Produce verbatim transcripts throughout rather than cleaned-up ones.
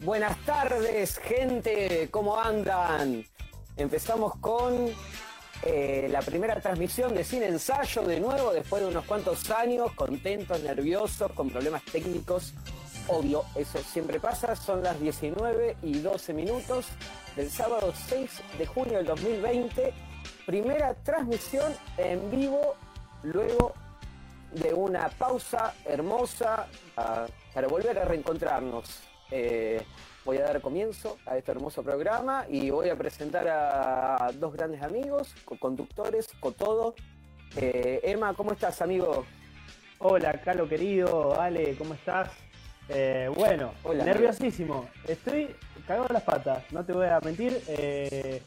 Buenas tardes, gente, ¿cómo andan? Empezamos con eh, la primera transmisión de Cine Ensayo de nuevo, después de unos cuantos años, contentos, nerviosos, con problemas técnicos, obvio, eso siempre pasa. Son las diecinueve y doce minutos del sábado seis de junio del dos mil veinte, primera transmisión en vivo, luego de una pausa hermosa uh, para volver a reencontrarnos. Eh, voy a dar comienzo a este hermoso programa y voy a presentar a dos grandes amigos, conductores, con todo. Eh, Emma, ¿cómo estás, amigo? Hola, Calo querido. Ale, ¿cómo estás? Eh, bueno, hola, nerviosísimo. Amigo. Estoy cagado en las patas, no te voy a mentir. Eh,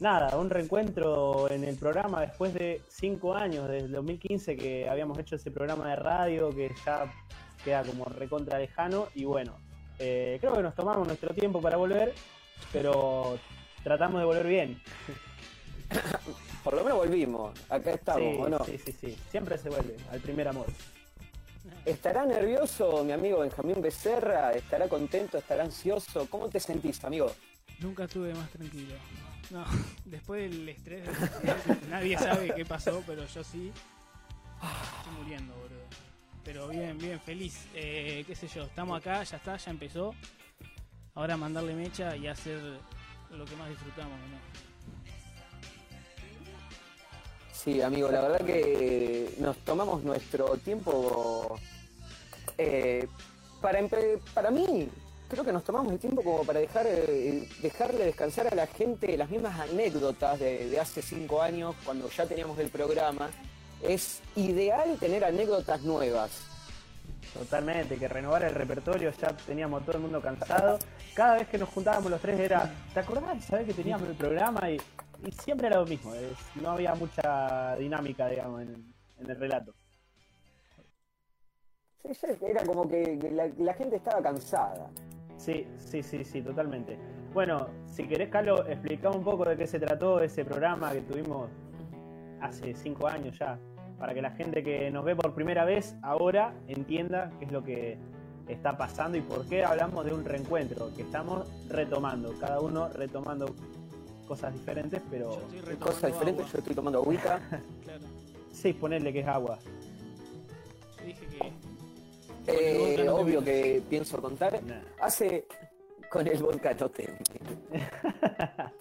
nada, un reencuentro en el programa después de cinco años, desde el dos mil quince que habíamos hecho ese programa de radio que ya queda como recontra lejano y bueno. Eh, creo que nos tomamos nuestro tiempo para volver, pero tratamos de volver bien. Por lo menos volvimos, acá estamos, sí, ¿o no? Sí, sí, sí, siempre se vuelve al primer amor. ¿Estará nervioso mi amigo Benjamín Becerra? ¿Estará contento? ¿Estará ansioso? ¿Cómo te sentís, amigo? Nunca estuve más tranquilo. No, después del estrés, nadie sabe qué pasó, pero yo sí. Estoy muriendo, boludo. Pero bien, bien, feliz, eh, qué sé yo, estamos acá, ya está, ya empezó. Ahora mandarle mecha y hacer lo que más disfrutamos, ¿no? Sí, amigo, la verdad que nos tomamos nuestro tiempo, eh, para, para mí, creo que nos tomamos el tiempo como para dejar eh, dejarle descansar a la gente las mismas anécdotas de, de hace cinco años, cuando ya teníamos el programa. Es ideal tener anécdotas nuevas. Totalmente, que renovar el repertorio, ya teníamos todo el mundo cansado. Cada vez que nos juntábamos los tres era, ¿te acordás? Sabés que teníamos el programa y, y siempre era lo mismo. Es, no había mucha dinámica, digamos, en, en el relato. Sí, era como que la, la gente estaba cansada. Sí, sí, sí, sí, totalmente. Bueno, si querés, Calo, explicá un poco de qué se trató ese programa que tuvimos hace cinco años ya, para que la gente que nos ve por primera vez ahora entienda qué es lo que está pasando y por qué hablamos de un reencuentro, que estamos retomando, cada uno retomando cosas diferentes, pero cosas diferentes, agua. Yo estoy tomando agüita. Claro. Sí, ponerle que es agua. Yo dije que... Eh, no obvio que pienso contar. Nah. Hace con el volcanote.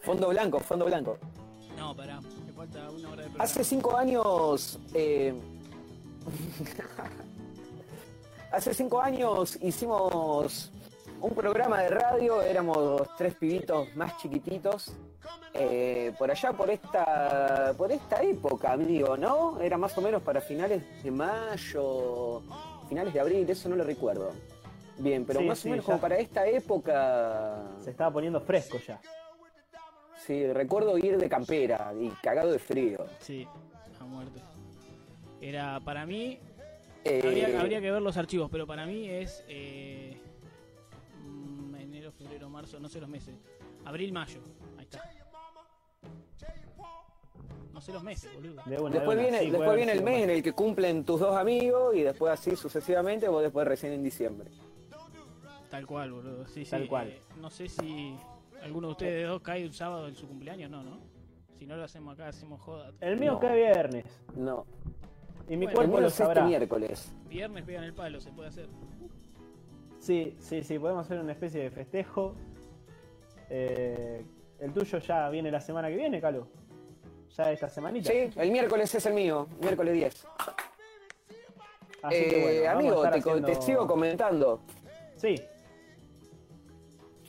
Fondo blanco, fondo blanco. No, pará. Falta una hora de programa. Hace cinco años eh... hace cinco años hicimos un programa de radio, éramos tres pibitos más chiquititos, eh, por allá por esta por esta época, digo, ¿no? Era más o menos para finales de mayo, finales de abril, eso no lo recuerdo bien, pero sí, más sí, o menos ya. Como para esta época se estaba poniendo fresco ya. Sí, recuerdo ir de campera y cagado de frío. Sí, a muerte. Era, para mí, eh... habría, habría que ver los archivos, pero para mí es eh, enero, febrero, marzo, no sé los meses. Abril, mayo, ahí está. No sé los meses, boludo. De una, después de viene, sí, después viene el mes en el que cumplen tus dos amigos y después así sucesivamente, vos después recién en diciembre. Tal cual, boludo. Sí, Tal sí, cual. Eh, no sé si... ¿Alguno de ustedes dos cae un sábado en su cumpleaños? No, ¿no? Si no lo hacemos acá, hacemos joda. El mío no. Cae viernes. No. Y mi bueno, cuerpo lo sabrá. Este miércoles. Viernes pegan el palo, se puede hacer. Sí, sí, sí, podemos hacer una especie de festejo. Eh, el tuyo ya viene la semana que viene, Calo. Ya esta semanita. Sí, el miércoles es el mío, miércoles diez. Así eh, que bueno, amigo, te, haciendo... te sigo comentando. Sí.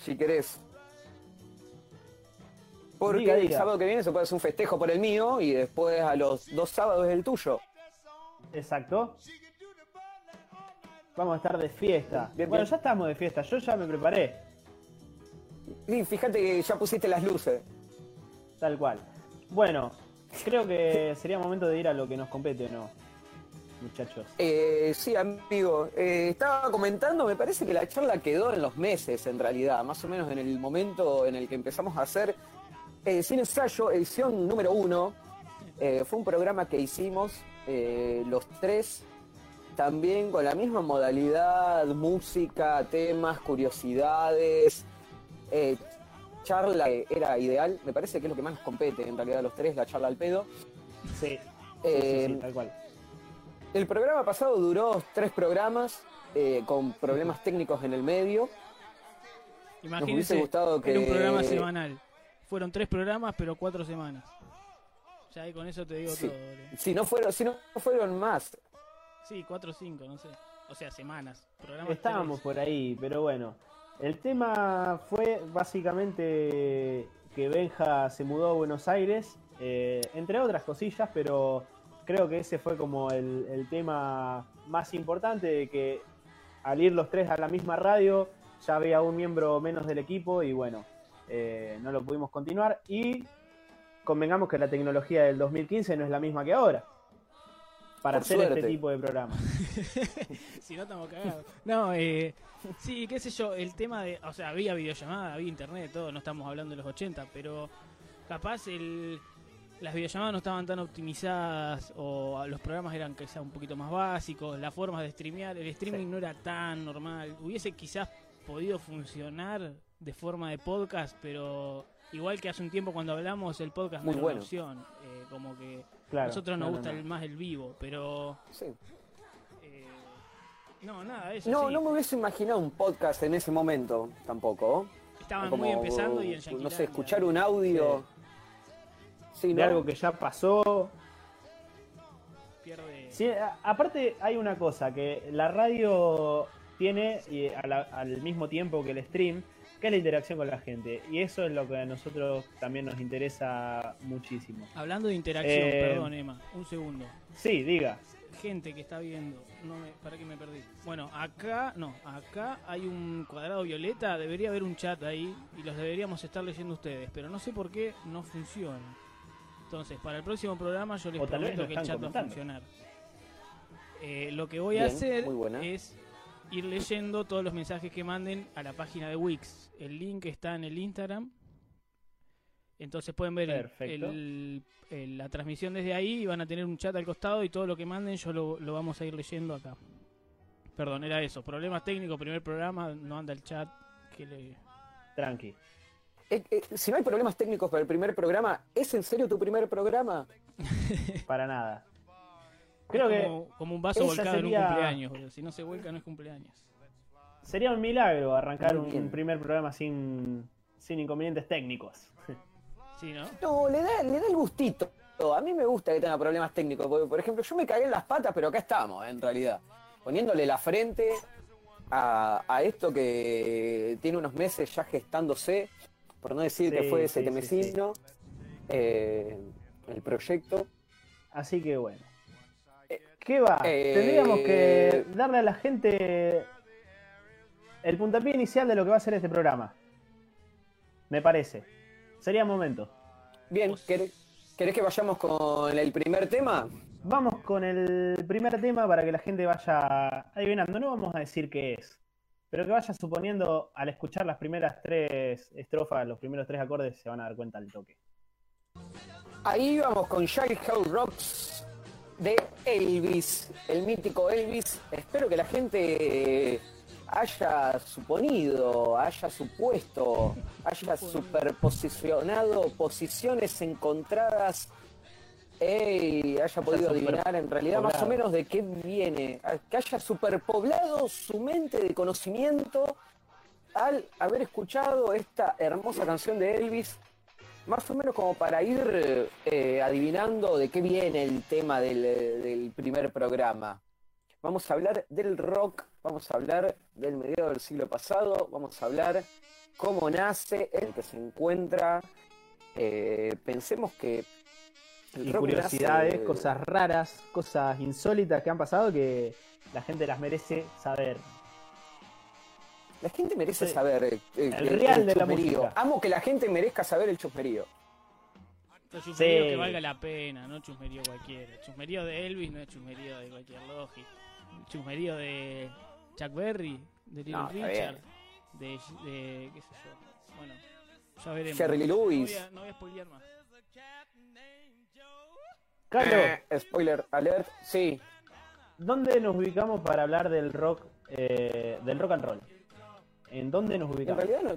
Si querés. Porque diga, diga. El sábado que viene se puede hacer un festejo por el mío y después a los dos sábados el tuyo. Exacto. Vamos a estar de fiesta. Bien, bueno, bien. Ya estamos de fiesta, yo ya me preparé. Y fíjate que ya pusiste las luces. Tal cual. Bueno, creo que sería momento de ir a lo que nos compete, ¿o no, muchachos? Eh, sí, amigo. Eh, estaba comentando, me parece que la charla quedó en los meses, en realidad. Más o menos en el momento en el que empezamos a hacer... Eh, Cine Ensayo, edición número uno, eh, fue un programa que hicimos eh, los tres también con la misma modalidad, música, temas, curiosidades, eh, charla que era ideal, me parece que es lo que más nos compete en realidad a los tres, la charla al pedo. Sí, eh, sí, sí, sí, tal cual. El programa pasado duró tres programas, eh, con problemas técnicos en el medio. Imagínense, nos hubiese gustado que... era un programa semanal. Fueron tres programas, pero cuatro semanas. Ya ahí con eso te digo sí, todo. ¿Eh? Si no fueron, si no fueron más. Sí, cuatro o cinco, no sé. O sea, semanas. Programas Estábamos tres. por ahí, pero bueno. El tema fue básicamente que Benja se mudó a Buenos Aires, eh, entre otras cosillas, pero creo que ese fue como el, el tema más importante, de que al ir los tres a la misma radio ya había un miembro menos del equipo y bueno, eh, no lo pudimos continuar. Y convengamos que la tecnología del dos mil quince no es la misma que ahora para hacer este tipo de programas. Si no, estamos cagados. No, eh, sí, qué sé yo, el tema de... O sea, había videollamada, había internet, todo, no estamos hablando de los ochenta, pero capaz el... las videollamadas no estaban tan optimizadas, o los programas eran quizá un poquito más básicos, las formas de streamear, el streaming sí. no era tan normal. Hubiese quizás podido funcionar de forma de podcast, pero igual que hace un tiempo cuando hablamos, el podcast Muy no bueno. era una opción. Eh, como que claro, nosotros nos no, gusta no, no. más el vivo, pero... Sí. Eh, no, nada, eso No, sí. no me hubiese imaginado un podcast en ese momento, tampoco. Estaban como muy empezando y en Yanquilandia, no sé, escuchar un audio... Sí. Sí, de ¿no? algo que ya pasó. Pierde... Sí, a, aparte hay una cosa, que la radio tiene y a la, al mismo tiempo que el stream, que es la interacción con la gente. Y eso es lo que a nosotros también nos interesa muchísimo. Hablando de interacción, eh... perdón Emma, un segundo. Sí, diga. Gente que está viendo, no me, para que me perdí. Bueno, acá, no, acá hay un cuadrado violeta, debería haber un chat ahí y los deberíamos estar leyendo ustedes, pero no sé por qué no funciona. Entonces, para el próximo programa yo les o prometo que el chat va a funcionar. Eh, lo que voy Bien, a hacer es ir leyendo todos los mensajes que manden a la página de Wix. El link está en el Instagram. Entonces pueden ver el, el, el, la transmisión desde ahí y van a tener un chat al costado y todo lo que manden yo lo, lo vamos a ir leyendo acá. Perdón, era eso. Problemas técnicos, primer programa, no anda el chat. Que le... Tranqui. Eh, eh, si no hay problemas técnicos para el primer programa, ¿es en serio tu primer programa? Para nada. Creo es como, que como un vaso volcado sería... en un cumpleaños, bro. Si no se vuelca no es cumpleaños. Sería un milagro arrancar un, un primer programa sin, sin inconvenientes técnicos. Sí, ¿no? No, le da, le da el gustito. A mí me gusta que tenga problemas técnicos, porque, por ejemplo, yo me cagué en las patas, pero acá estamos, en realidad, poniéndole la frente a, a esto que tiene unos meses ya gestándose. Por no decir sí, que fue ese sí, temecino sí, sí. Eh, el proyecto. Así que bueno. Eh, ¿Qué va? Eh, Tendríamos que darle a la gente el puntapié inicial de lo que va a ser este programa. Me parece. Sería el momento. Bien, ¿querés, ¿querés que vayamos con el primer tema? Vamos con el primer tema para que la gente vaya adivinando. No vamos a decir qué es, pero que vaya suponiendo, al escuchar las primeras tres estrofas, los primeros tres acordes, se van a dar cuenta al toque. Ahí vamos con Shaggy How Rocks de Elvis, el mítico Elvis. Espero que la gente haya suponido, haya supuesto, haya superposicionado posiciones encontradas y haya podido adivinar en realidad más o menos de qué viene, que haya superpoblado su mente de conocimiento al haber escuchado esta hermosa canción de Elvis, más o menos como para ir eh, adivinando de qué viene el tema del, del primer programa. Vamos a hablar del rock, vamos a hablar del mediado del siglo pasado, vamos a hablar cómo nace, el que se encuentra, eh, pensemos que y curiosidades, hace... cosas raras, cosas insólitas que han pasado que la gente las merece saber. La gente merece sí. saber el, el, el real el de la música. Amo que la gente merezca saber el chusmerío. El chusmerío sí. que valga la pena, no chusmerío cualquiera. El chusmerío de Elvis no es chusmerío de cualquier lógica. El chusmerío de Chuck Berry, de Little no, Richard, de, de qué sé yo. Bueno, ya veremos. Jerry Lee Lewis. No voy a, no voy a spoilear más. Calo. Eh, spoiler alert, sí. ¿dónde nos ubicamos para hablar del rock, eh, del rock and roll? ¿En dónde nos ubicamos? En realidad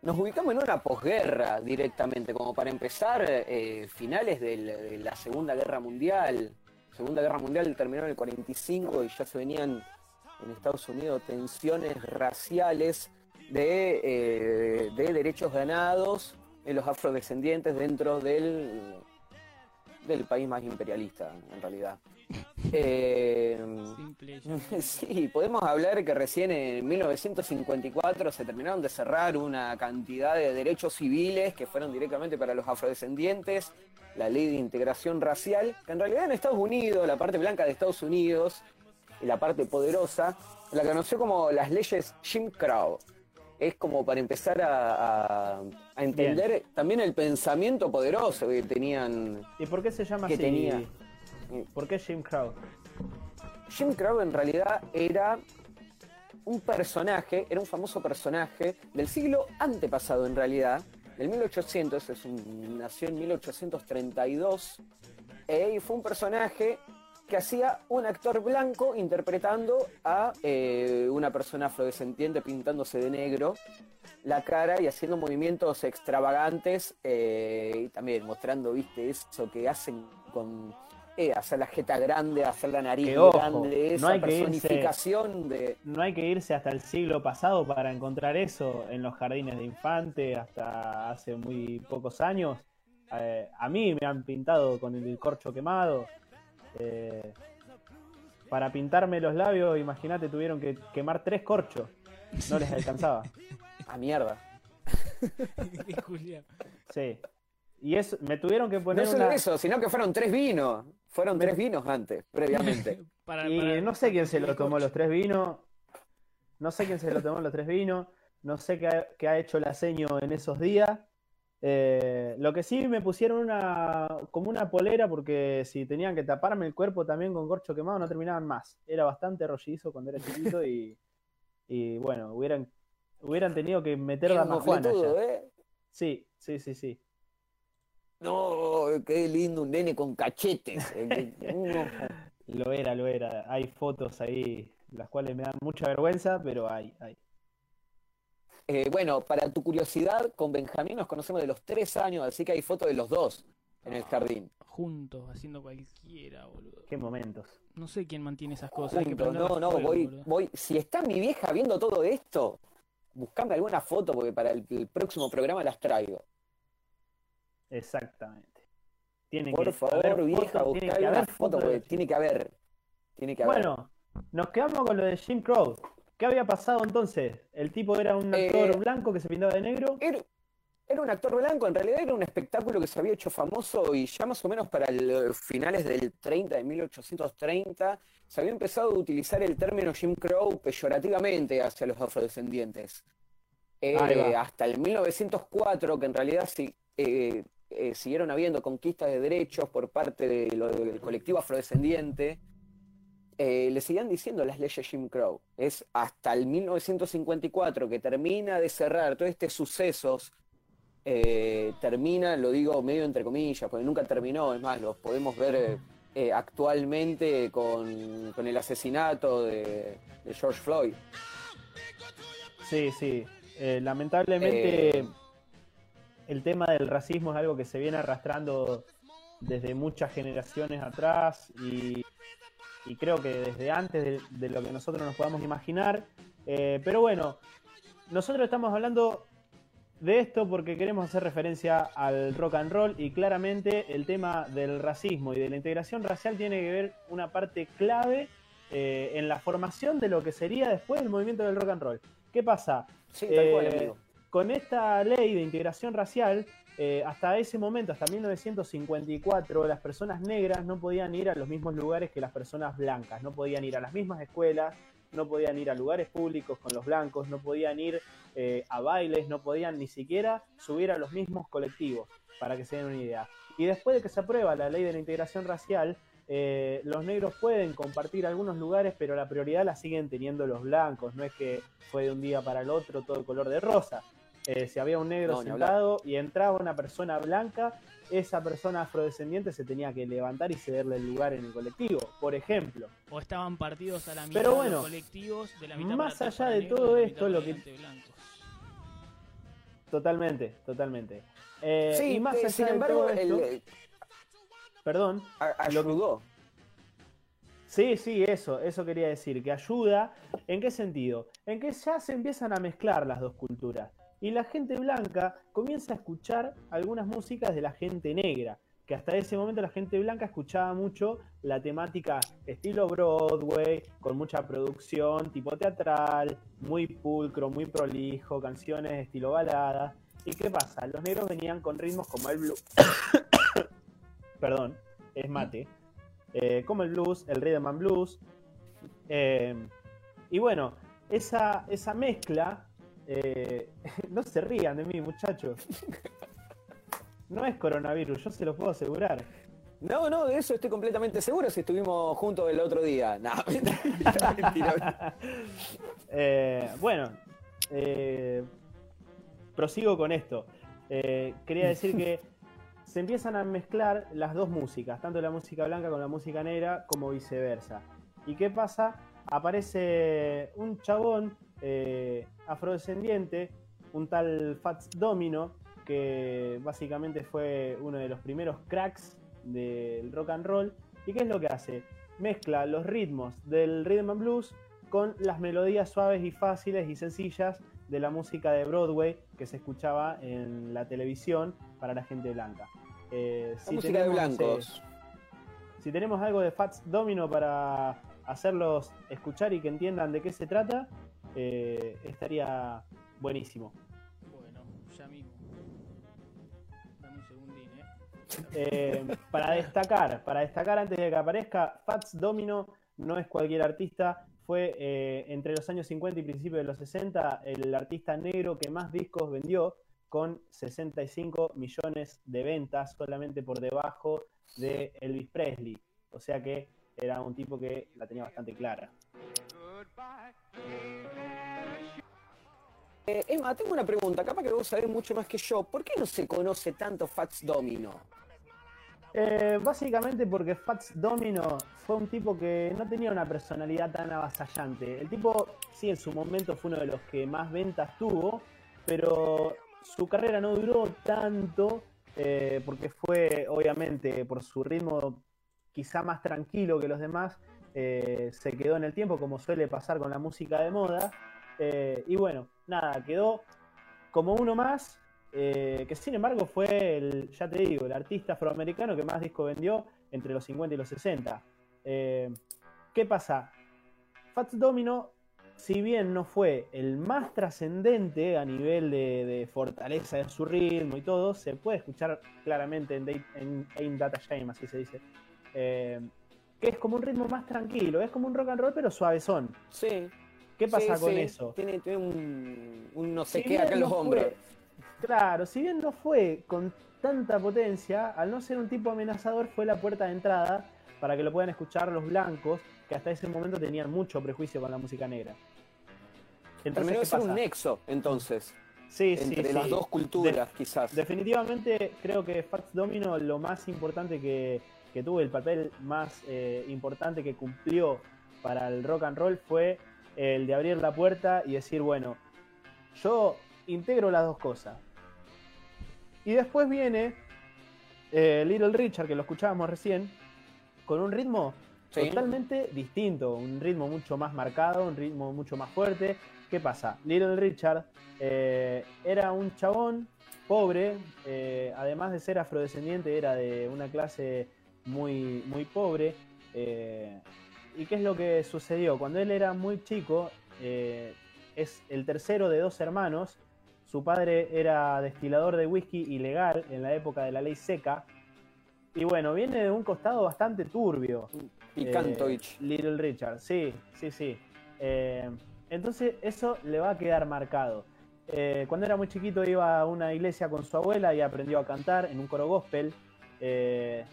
no, nos ubicamos en una posguerra directamente, como para empezar, eh, finales del, de la Segunda Guerra Mundial. Segunda Guerra Mundial terminó en el cuarenta y cinco y ya se venían en Estados Unidos tensiones raciales de, eh, de derechos ganados en los afrodescendientes dentro del, del país más imperialista, en realidad. Eh, sí, podemos hablar que recién en mil novecientos cincuenta y cuatro se terminaron de cerrar una cantidad de derechos civiles que fueron directamente para los afrodescendientes, la ley de integración racial, que en realidad en Estados Unidos, la parte blanca de Estados Unidos y la parte poderosa, la conoció como las leyes Jim Crow. Es como para empezar a, a, a entender bien también el pensamiento poderoso que tenían. ¿Y por qué se llama que así? Tenía. ¿Por qué Jim Crow? Jim Crow en realidad era un personaje, era un famoso personaje del siglo antepasado en realidad, del mil ochocientos, es un, nació en mil ochocientos treinta y dos, eh, y fue un personaje que hacía un actor blanco interpretando a eh, una persona afrodescendiente pintándose de negro la cara y haciendo movimientos extravagantes, eh, y también mostrando, viste, eso que hacen con... Eh, hacer la jeta grande, hacer la nariz que, ojo, grande, esa no hay personificación que irse, de... No hay que irse hasta el siglo pasado para encontrar eso en los jardines de infantes, hasta hace muy pocos años. Eh, a mí me han pintado con el corcho quemado. Eh, para pintarme los labios, imagínate, tuvieron que quemar tres corchos. No les alcanzaba. A mierda. Sí. Y eso, me tuvieron que poner. No solo una... eso, sino que fueron tres vinos. Fueron tres vinos antes, previamente. para, y para... no sé quién se los tomó los tres vinos. No sé quién se los tomó los tres vinos. No sé qué ha, qué ha hecho la seño en esos días. Eh, lo que sí me pusieron una como una polera, porque si tenían que taparme el cuerpo también con corcho quemado, no terminaban más. Era bastante rollizo cuando era chiquito y, y bueno, hubieran, hubieran tenido que meter la majuana ya. ¿Eh? Sí, sí, sí, sí. No, qué lindo un nene con cachetes. No. Lo era, lo era. Hay fotos ahí, las cuales me dan mucha vergüenza, pero hay, hay. Eh, bueno, para tu curiosidad, con Benjamín nos conocemos de los tres años, así que hay fotos de los dos en el jardín. Juntos, haciendo cualquiera, boludo. Qué momentos. No sé quién mantiene esas cosas. Juntos, hay que no, no, fuera, voy, voy. Si está mi vieja viendo todo esto, buscame alguna foto, porque para el, el próximo programa las traigo. Exactamente. Tiene Por que favor, haber vieja, foto, tiene que haber foto, porque tiene que haber. Tiene que haber. Bueno, nos quedamos con lo de Jim Crow. ¿Qué había pasado entonces? ¿El tipo era un actor eh, blanco que se pintaba de negro? Era, era un actor blanco, en realidad era un espectáculo que se había hecho famoso y ya más o menos para el, finales del treinta, de mil ochocientos treinta, se había empezado a utilizar el término Jim Crow peyorativamente hacia los afrodescendientes. Eh, hasta el mil novecientos cuatro, que en realidad sí. Eh, eh, siguieron habiendo conquistas de derechos por parte de lo, del colectivo afrodescendiente, eh, le seguían diciendo las leyes Jim Crow. Es hasta el mil novecientos cincuenta y cuatro que termina de cerrar todos estos sucesos, eh, termina, lo digo medio entre comillas, porque nunca terminó, es más, los podemos ver eh, actualmente con, con el asesinato de, de George Floyd. Sí, sí, eh, lamentablemente... Eh... El tema del racismo es algo que se viene arrastrando desde muchas generaciones atrás y, y creo que desde antes de, de lo que nosotros nos podamos imaginar. Eh, pero bueno, nosotros estamos hablando de esto porque queremos hacer referencia al rock and roll y claramente el tema del racismo y de la integración racial tiene que ver una parte clave eh, en la formación de lo que sería después el movimiento del rock and roll. ¿Qué pasa? Sí, tal cual, eh, amigo. Con esta ley de integración racial, eh, hasta ese momento, hasta mil novecientos cincuenta y cuatro, las personas negras no podían ir a los mismos lugares que las personas blancas, no podían ir a las mismas escuelas, no podían ir a lugares públicos con los blancos, no podían ir eh, a bailes, no podían ni siquiera subir a los mismos colectivos, para que se den una idea. Y después de que se aprueba la ley de la integración racial, eh, los negros pueden compartir algunos lugares, pero la prioridad la siguen teniendo los blancos, no es que fue de un día para el otro todo color de rosa. eh, si había un negro no, sentado y entraba una persona blanca, esa persona afrodescendiente se tenía que levantar y cederle el lugar en el colectivo, por ejemplo. O estaban partidos a la mitad. Pero bueno, de los colectivos, de la mitad más para allá para de negros, todo de la esto, lo que... Blancos. Totalmente, totalmente. Eh, sí, y más eh, allá sin de embargo, esto, el, el... perdón, ayudó. Sí, sí, eso, eso quería decir, que ayuda. ¿En qué sentido? En que ya se empiezan a mezclar las dos culturas. Y la gente blanca comienza a escuchar algunas músicas de la gente negra, que hasta ese momento la gente blanca escuchaba mucho la temática estilo Broadway, con mucha producción tipo teatral, muy pulcro, muy prolijo, canciones de estilo baladas. ¿Y qué pasa? Los negros venían con ritmos como el blues, perdón, es mate, eh, como el blues, el rhythm and blues, eh, y bueno, esa, esa mezcla, eh, no se rían de mí, muchachos. No es coronavirus, yo se los puedo asegurar. No, no, de eso estoy completamente seguro si estuvimos juntos el otro día. No, mentira, mentira. Eh, bueno, eh, prosigo con esto. Eh, quería decir que se empiezan a mezclar las dos músicas, tanto la música blanca con la música negra, como viceversa. ¿Y qué pasa? Aparece un chabón eh, afrodescendiente, un tal Fats Domino, que básicamente fue uno de los primeros cracks del rock and roll. ¿Y qué es lo que hace? Mezcla los ritmos del rhythm and blues con las melodías suaves y fáciles y sencillas de la música de Broadway que se escuchaba en la televisión para la gente blanca. Eh, la si música tenemos, de blancos. Eh, si tenemos algo de Fats Domino para hacerlos escuchar y que entiendan de qué se trata, eh, estaría buenísimo. Bueno, ya mismo. Eh, para destacar, para destacar antes de que aparezca, Fats Domino no es cualquier artista. Fue eh, entre los años cincuenta y principios de los sesenta el artista negro que más discos vendió, con sesenta y cinco millones de ventas, solamente por debajo de Elvis Presley. O sea que era un tipo que la tenía bastante clara. Eh, Emma, tengo una pregunta, capaz que vos sabés mucho más que yo. ¿Por qué no se conoce tanto Fats Domino? Eh, básicamente porque Fats Domino fue un tipo que no tenía una personalidad tan avasallante. El tipo, sí, en su momento fue uno de los que más ventas tuvo, pero su carrera no duró tanto, eh, porque fue, obviamente, por su ritmo quizá más tranquilo que los demás, eh, se quedó en el tiempo, como suele pasar con la música de moda. Eh, y bueno, nada, quedó como uno más, eh, que sin embargo fue, el, ya te digo, el artista afroamericano que más disco vendió entre los cincuenta y los sesenta. Eh, ¿Qué pasa? Fats Domino, si bien no fue el más trascendente a nivel de, de fortaleza de su ritmo y todo, se puede escuchar claramente en, de, en Ain't That a Shame, así se dice, eh, que es como un ritmo más tranquilo, es como un rock and roll pero suavezón. Sí. ¿Qué pasa sí, con sí. eso? Tiene, tiene un, un no sé si qué acá en los no hombros. Fue, claro, si bien no fue con tanta potencia, al no ser un tipo amenazador fue la puerta de entrada para que lo puedan escuchar los blancos, que hasta ese momento tenían mucho prejuicio con la música negra. Terminó de ser un nexo, entonces. Sí, entre sí, Entre las sí. dos culturas, de, quizás. Definitivamente creo que Fats Domino, lo más importante que, que tuvo, el papel más eh, importante que cumplió para el rock and roll fue el de abrir la puerta y decir, bueno, yo integro las dos cosas. Y después viene eh, Little Richard, que lo escuchábamos recién, con un ritmo sí. totalmente distinto, un ritmo mucho más marcado, un ritmo mucho más fuerte. ¿Qué pasa? Little Richard eh, era un chabón pobre, eh, además de ser afrodescendiente, era de una clase muy, muy pobre, eh, ¿y qué es lo que sucedió? Cuando él era muy chico, eh, es el tercero de dos hermanos. Su padre era destilador de whisky ilegal en la época de la ley seca. Y bueno, viene de un costado bastante turbio. Picantovich. Eh, Little Richard, sí, sí, sí. Eh, entonces eso le va a quedar marcado. Eh, cuando era muy chiquito iba a una iglesia con su abuela y aprendió a cantar en un coro gospel. Eh,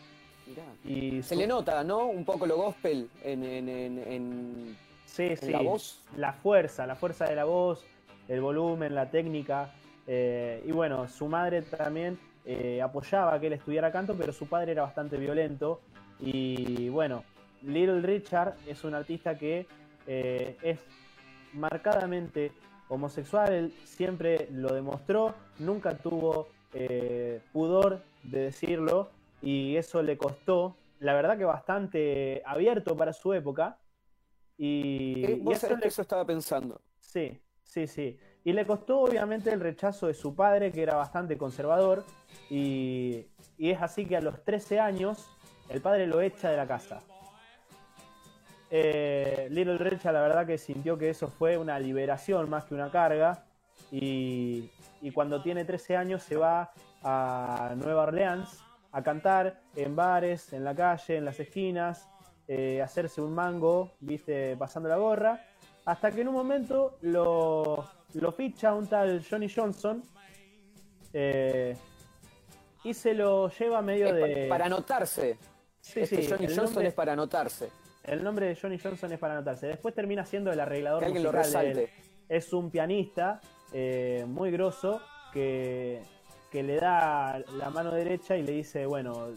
Mirá. Y su... Se le nota, ¿no? Un poco lo gospel en, en, en, en... Sí, en sí. la voz. La fuerza, la fuerza de la voz, el volumen, la técnica. Eh, y bueno, su madre también eh, apoyaba que él estudiara canto, pero su padre era bastante violento. Y bueno, Little Richard es un artista que eh, es marcadamente homosexual, él siempre lo demostró, nunca tuvo eh, pudor de decirlo, y eso le costó, la verdad que bastante abierto para su época. Y, eh, vos y eso, le... eso estaba pensando. Sí, sí, sí. Y le costó obviamente el rechazo de su padre, que era bastante conservador, y, y es así que a los trece años el padre lo echa de la casa. Eh, Little Richard la verdad que sintió que eso fue una liberación más que una carga, y, y cuando tiene trece años se va a Nueva Orleans a cantar en bares, en la calle, en las esquinas, eh, hacerse un mango, viste, pasando la gorra, hasta que en un momento lo, lo ficha un tal Johnny Johnson eh, y se lo lleva medio es de... Para anotarse. Sí, este sí, Johnny Johnson nombre, es para anotarse. El nombre de Johnny Johnson es para anotarse. Después termina siendo el arreglador musical. Que alguien lo resalte. Es un pianista eh, muy grosso que, que le da la mano derecha y le dice, bueno,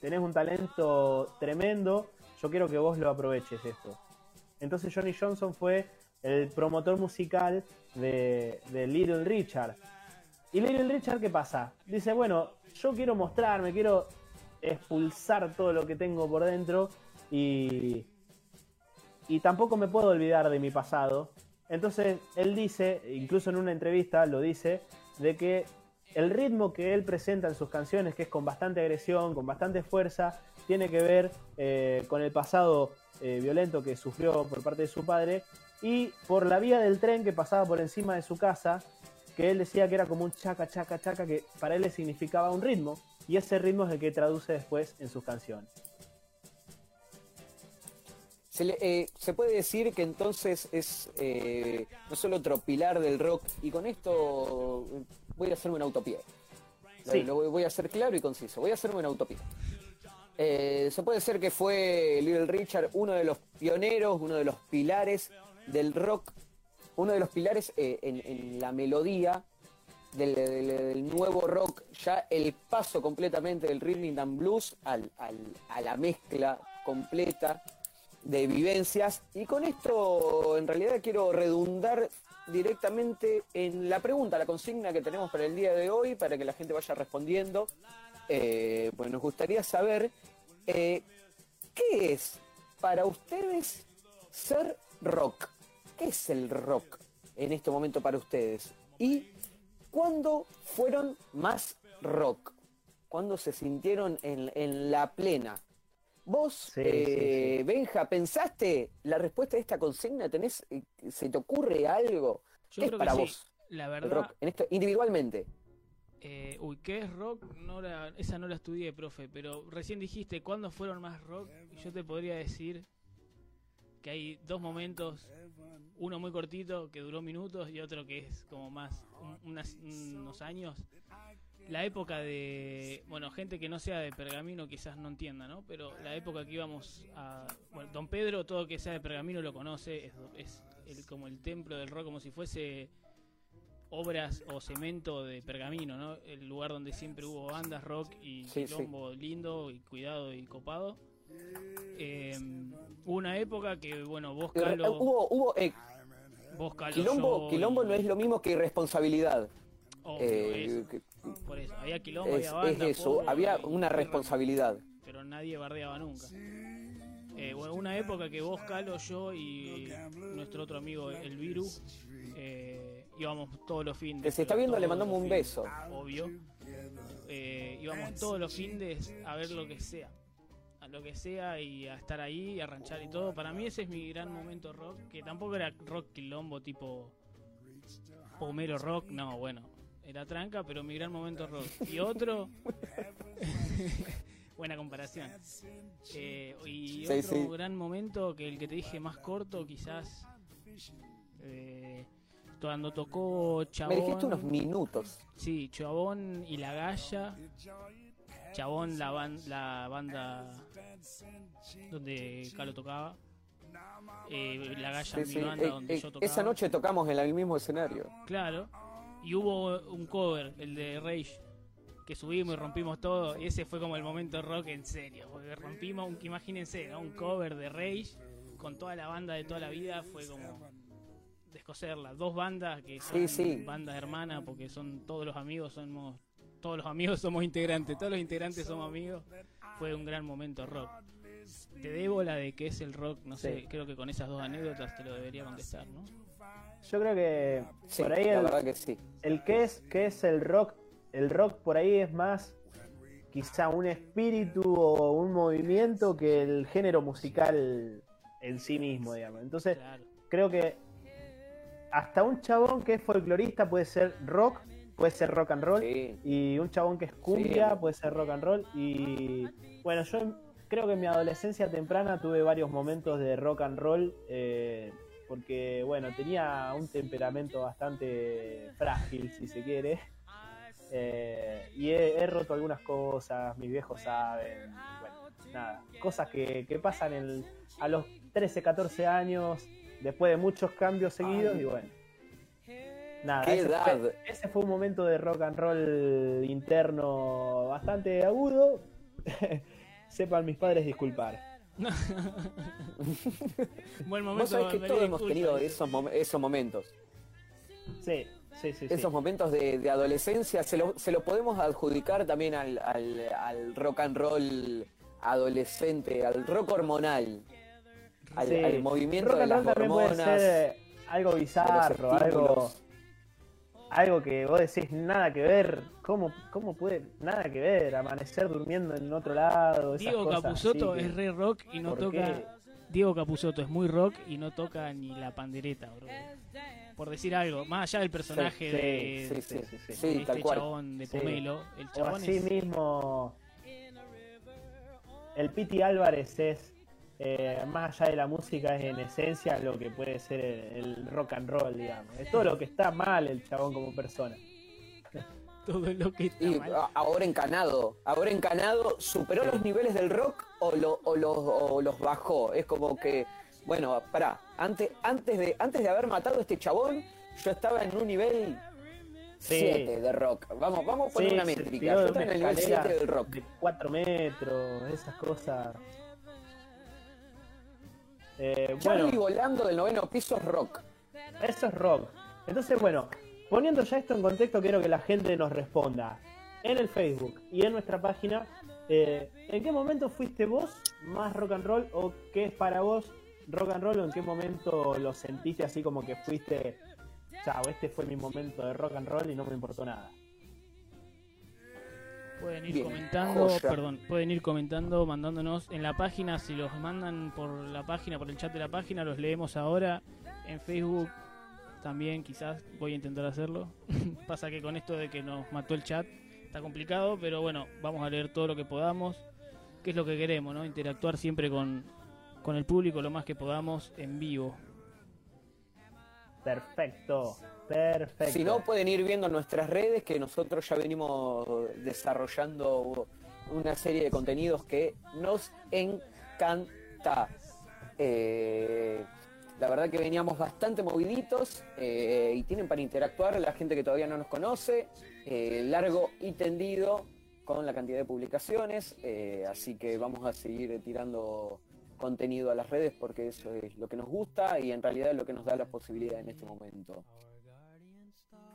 tenés un talento tremendo, yo quiero que vos lo aproveches esto. Entonces Johnny Johnson fue el promotor musical de, de Little Richard. Y Little Richard, ¿qué pasa? Dice, bueno, yo quiero mostrarme, quiero expulsar todo lo que tengo por dentro y, y tampoco me puedo olvidar de mi pasado. Entonces él dice, incluso en una entrevista lo dice, de que el ritmo que él presenta en sus canciones, que es con bastante agresión, con bastante fuerza, tiene que ver eh, con el pasado eh, violento que sufrió por parte de su padre y por la vía del tren que pasaba por encima de su casa, que él decía que era como un chaca, chaca, chaca, que para él le significaba un ritmo, y ese ritmo es el que traduce después en sus canciones. Se, le, eh, se puede decir que entonces es eh, no solo otro pilar del rock, y con esto voy a hacerme una autopía. Sí. Lo, lo voy a hacer claro y conciso, voy a hacerme una autopía. Eh, se puede decir que fue Little Richard uno de los pioneros, uno de los pilares del rock, uno de los pilares eh, en, en la melodía del, del, del nuevo rock, ya el paso completamente del rhythm and blues al, al, a la mezcla completa de vivencias. Y con esto en realidad quiero redundar directamente en la pregunta, la consigna que tenemos para el día de hoy, para que la gente vaya respondiendo. Eh, pues nos gustaría saber eh, ¿qué es para ustedes ser rock? ¿Qué es el rock en este momento para ustedes? ¿Y cuándo fueron más rock? ¿Cuándo se sintieron en, en la plena? Vos, sí, eh, sí, sí. Benja, ¿pensaste la respuesta de esta consigna? ¿Tenés, se te ocurre algo? Yo ¿Qué creo es para que vos sí. La verdad, el rock, en esto, individualmente? Eh, uy, ¿qué es rock? No la, esa no la estudié, profe, pero recién dijiste, ¿cuándo fueron más rock? Y yo te podría decir que hay dos momentos, uno muy cortito que duró minutos y otro que es como más un, unas, unos años. La época de, bueno, gente que no sea de Pergamino quizás no entienda, ¿no? Pero la época que íbamos a, bueno, Don Pedro, todo que sea de Pergamino lo conoce, es, es el, como el templo del rock, como si fuese obras o cemento de Pergamino, ¿no? El lugar donde siempre hubo bandas rock y sí, quilombo sí. lindo y cuidado y copado. Eh, una época que, bueno, vos, Calo... Hubo, hubo eh, vos, Calo, quilombo, quilombo y... no es lo mismo que irresponsabilidad. Oh, eh, eso. Que, por eso, había quilombo, es, había banda, es eso, polvo, había una responsabilidad. Pero nadie bardeaba nunca. Eh, bueno, una época que vos, Calo, yo y nuestro otro amigo, el Viru, eh, íbamos todos los fines. Que se está viendo, le mandamos un beso. Obvio. Eh, íbamos todos los fines a ver lo que sea. A lo que sea y a estar ahí y a ranchar y todo. Para mí ese es mi gran momento rock, que tampoco era rock quilombo tipo pomero rock. No, bueno, era tranca, pero mi gran momento rock. Y otro... Buena comparación. Eh, y otro sí, sí. gran momento, que el que te dije más corto, quizás, eh, cuando tocó Chabón... Me dijiste unos minutos. Sí, Chabón y La Gaya. Chabón, la, ban la banda donde Calo tocaba. Eh, La Gaya, sí, mi sí. banda eh, donde eh, yo tocaba. Esa noche tocamos en el mismo escenario. Claro. y hubo un cover, el de Rage, que subimos y rompimos todo, y ese fue como el momento rock en serio, porque rompimos, un, imagínense, ¿no? Un cover de Rage con toda la banda de toda la vida, fue como descoserla, dos bandas que son sí, sí. bandas hermanas, porque son todos los amigos, somos todos los amigos somos integrantes, todos los integrantes somos amigos, fue un gran momento rock. Te debo la de qué es el rock, no sé, sí. creo que con esas dos anécdotas te lo debería contestar, ¿no? Yo creo que sí, por ahí el, que sí. el qué es, qué es el rock, el rock por ahí es más quizá un espíritu o un movimiento que el género musical en sí mismo, digamos. Entonces, claro. creo que hasta un chabón que es folclorista puede ser rock, puede ser rock and roll, sí. y un chabón que es cumbia sí. puede ser rock and roll, y bueno, yo creo que en mi adolescencia temprana tuve varios momentos de rock and roll, eh, porque bueno, tenía un temperamento bastante frágil, si se quiere, eh, y he, he roto algunas cosas, mis viejos saben, bueno, nada, cosas que, que pasan en, a los trece, catorce años, después de muchos cambios seguidos, Ay. y bueno, nada, ese fue, ese fue un momento de rock and roll interno bastante agudo. Sepan mis padres disculpar. Buen momento. Vos sabés que todos hemos tenido esos, mom esos momentos. Sí, sí, sí. Esos sí. momentos de, de adolescencia se lo, se lo podemos adjudicar también al, al, al rock and roll adolescente, al rock hormonal, al, sí. al movimiento rock de las hormonas. Puede ser algo bizarro, algo, algo que vos decís nada que ver. ¿Cómo, ¿Cómo puede? Nada que ver, amanecer durmiendo en otro lado. Esas Diego Capusoto que... es re rock y no toca. Qué? Diego Capusoto es muy rock y no toca ni la pandereta, bro. Por decir algo, más allá del personaje sí, de, sí, sí, de, sí, sí, de sí, este tal cual. chabón de Pomelo. Sí. El chabón o así es... mismo. El Piti Álvarez es, eh, más allá de la música, es en esencia lo que puede ser el, el rock and roll, digamos. Es todo lo que está mal el chabón como persona. Todo lo que está y, mal. Ahora encanado, ahora encanado, ¿superó los niveles del rock o, lo, o, los, o los bajó? Es como que, bueno, pará, antes, antes, de, antes de haber matado a este chabón, yo estaba en un nivel siete sí. de rock. Vamos, vamos a poner sí, una métrica. Yo estaba en el nivel siete del rock. De cuatro metros, esas cosas. Eh, bueno, y volando del noveno piso es rock. Eso es rock. Entonces, bueno. Poniendo ya esto en contexto, quiero que la gente nos responda en el Facebook y en nuestra página, eh, ¿en qué momento fuiste vos más rock and roll? ¿O qué es para vos rock and roll? ¿O en qué momento lo sentiste así como que fuiste, chao, este fue mi momento de rock and roll y no me importó nada? Pueden ir Bien. comentando, Oye. perdón, pueden ir comentando, mandándonos en la página, si los mandan por la página, por el chat de la página, los leemos ahora en Facebook. También quizás voy a intentar hacerlo. Pasa que con esto de que nos mató el chat está complicado, pero bueno, vamos a leer todo lo que podamos, que es lo que queremos, ¿no? Interactuar siempre con, con el público lo más que podamos en vivo. Perfecto, perfecto. Si no, pueden ir viendo nuestras redes, que nosotros ya venimos desarrollando una serie de contenidos que nos encanta. Eh... La verdad que veníamos bastante moviditos, eh, y tienen para interactuar la gente que todavía no nos conoce, eh, largo y tendido con la cantidad de publicaciones, eh, así que vamos a seguir tirando contenido a las redes porque eso es lo que nos gusta y en realidad es lo que nos da la posibilidad en este momento.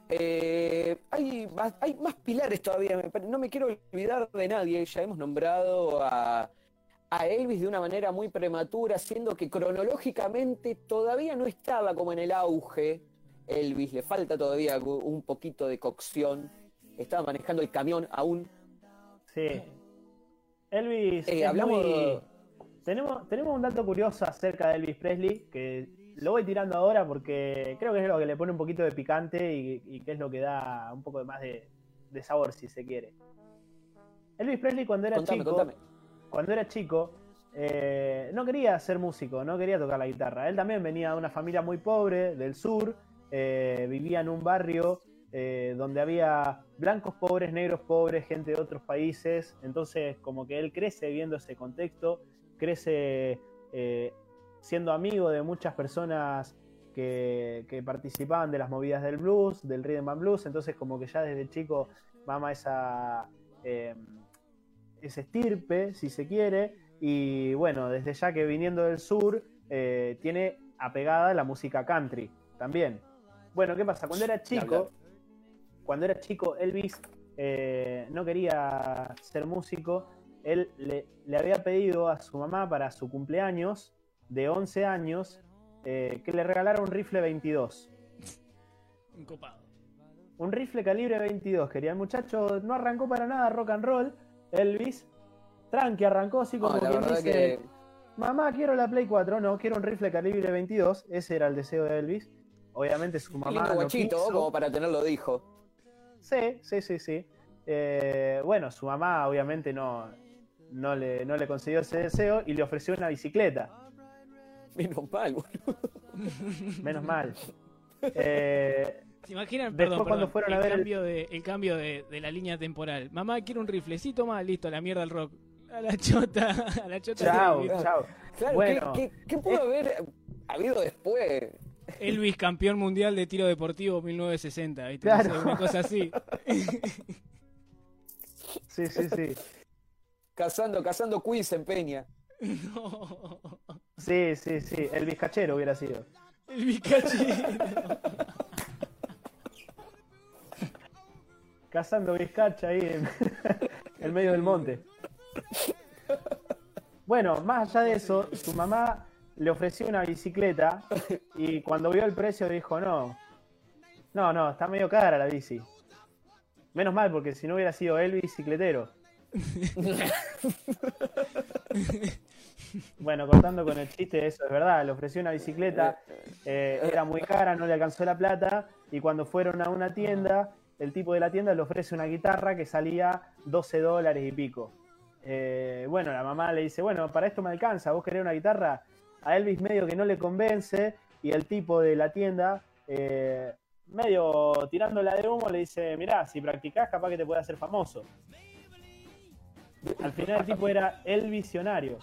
Eh, hay, más, hay más pilares todavía, no me quiero olvidar de nadie, ya hemos nombrado a... a Elvis de una manera muy prematura, siendo que cronológicamente todavía no estaba como en el auge. Elvis, le falta todavía un poquito de cocción. Estaba manejando el camión aún. Sí. Elvis... Eh, hablamos... Muy... Tenemos, tenemos un dato curioso acerca de Elvis Presley, que lo voy tirando ahora porque creo que es lo que le pone un poquito de picante y, y que es lo que da un poco más de, de sabor, si se quiere. Elvis Presley cuando era contame, chico... Contame. Cuando era chico, eh, no quería ser músico, no quería tocar la guitarra. Él también venía de una familia muy pobre, del sur, eh, vivía en un barrio eh, donde había blancos pobres, negros pobres, gente de otros países. Entonces, como que él crece viendo ese contexto, crece eh, siendo amigo de muchas personas que, que participaban de las movidas del blues, del rhythm and blues, entonces como que ya desde chico mama esa, eh, esa estirpe, si se quiere, y bueno, desde ya que viniendo del sur, eh, tiene apegada la música country también. Bueno, ¿qué pasa? Cuando era chico, cuando era chico Elvis eh, no quería ser músico. Él le, le había pedido a su mamá para su cumpleaños de once años eh, que le regalara un rifle veintidós. Un copado. Un rifle calibre veintidós. Quería el muchacho, no arrancó para nada rock and roll. Elvis, tranqui, arrancó así como no, quien dice, que... mamá, quiero la Play cuatro, no, quiero un rifle calibre veintidós. Ese era el deseo de Elvis. Obviamente su mamá no quiso. Como para tenerlo dijo. Sí, sí, sí, sí. Eh, bueno, su mamá obviamente no... No le, no le concedió ese deseo y le ofreció una bicicleta. Menos mal, boludo. Menos mal. Eh, ¿Se imaginan? Perdón, perdón, cuando fueron el, a ver cambio el... De, el cambio de, de la línea temporal. Mamá, quiero un riflecito más, listo, la mierda del rock. A la chota, a la chota. Chao, chao. Claro, bueno, ¿qué, qué, qué pudo haber habido después? Elvis, campeón mundial de tiro deportivo mil novecientos sesenta, ¿viste? Claro. Una cosa así. Sí, sí, sí. Cazando, cazando quiz en Peña. No. Sí, sí, sí. El bizcachero hubiera sido. El bizcachero. Cazando bizcacha ahí en, en medio del monte. Bueno, más allá de eso, su mamá le ofreció una bicicleta y cuando vio el precio dijo, no, no, no, está medio cara la bici. Menos mal, porque si no hubiera sido el bicicletero. Bueno, cortando con el chiste, eso es verdad. Le ofreció una bicicleta, eh, era muy cara, no le alcanzó la plata. Y cuando fueron a una tienda, el tipo de la tienda le ofrece una guitarra que salía doce dólares y pico. eh, Bueno, la mamá le dice, bueno, para esto me alcanza, ¿vos querés una guitarra? A Elvis medio que no le convence. Y el tipo de la tienda, eh, medio tirándola de humo, le dice, mirá, si practicás capaz que te puede hacer famoso. Al final el tipo era el visionario.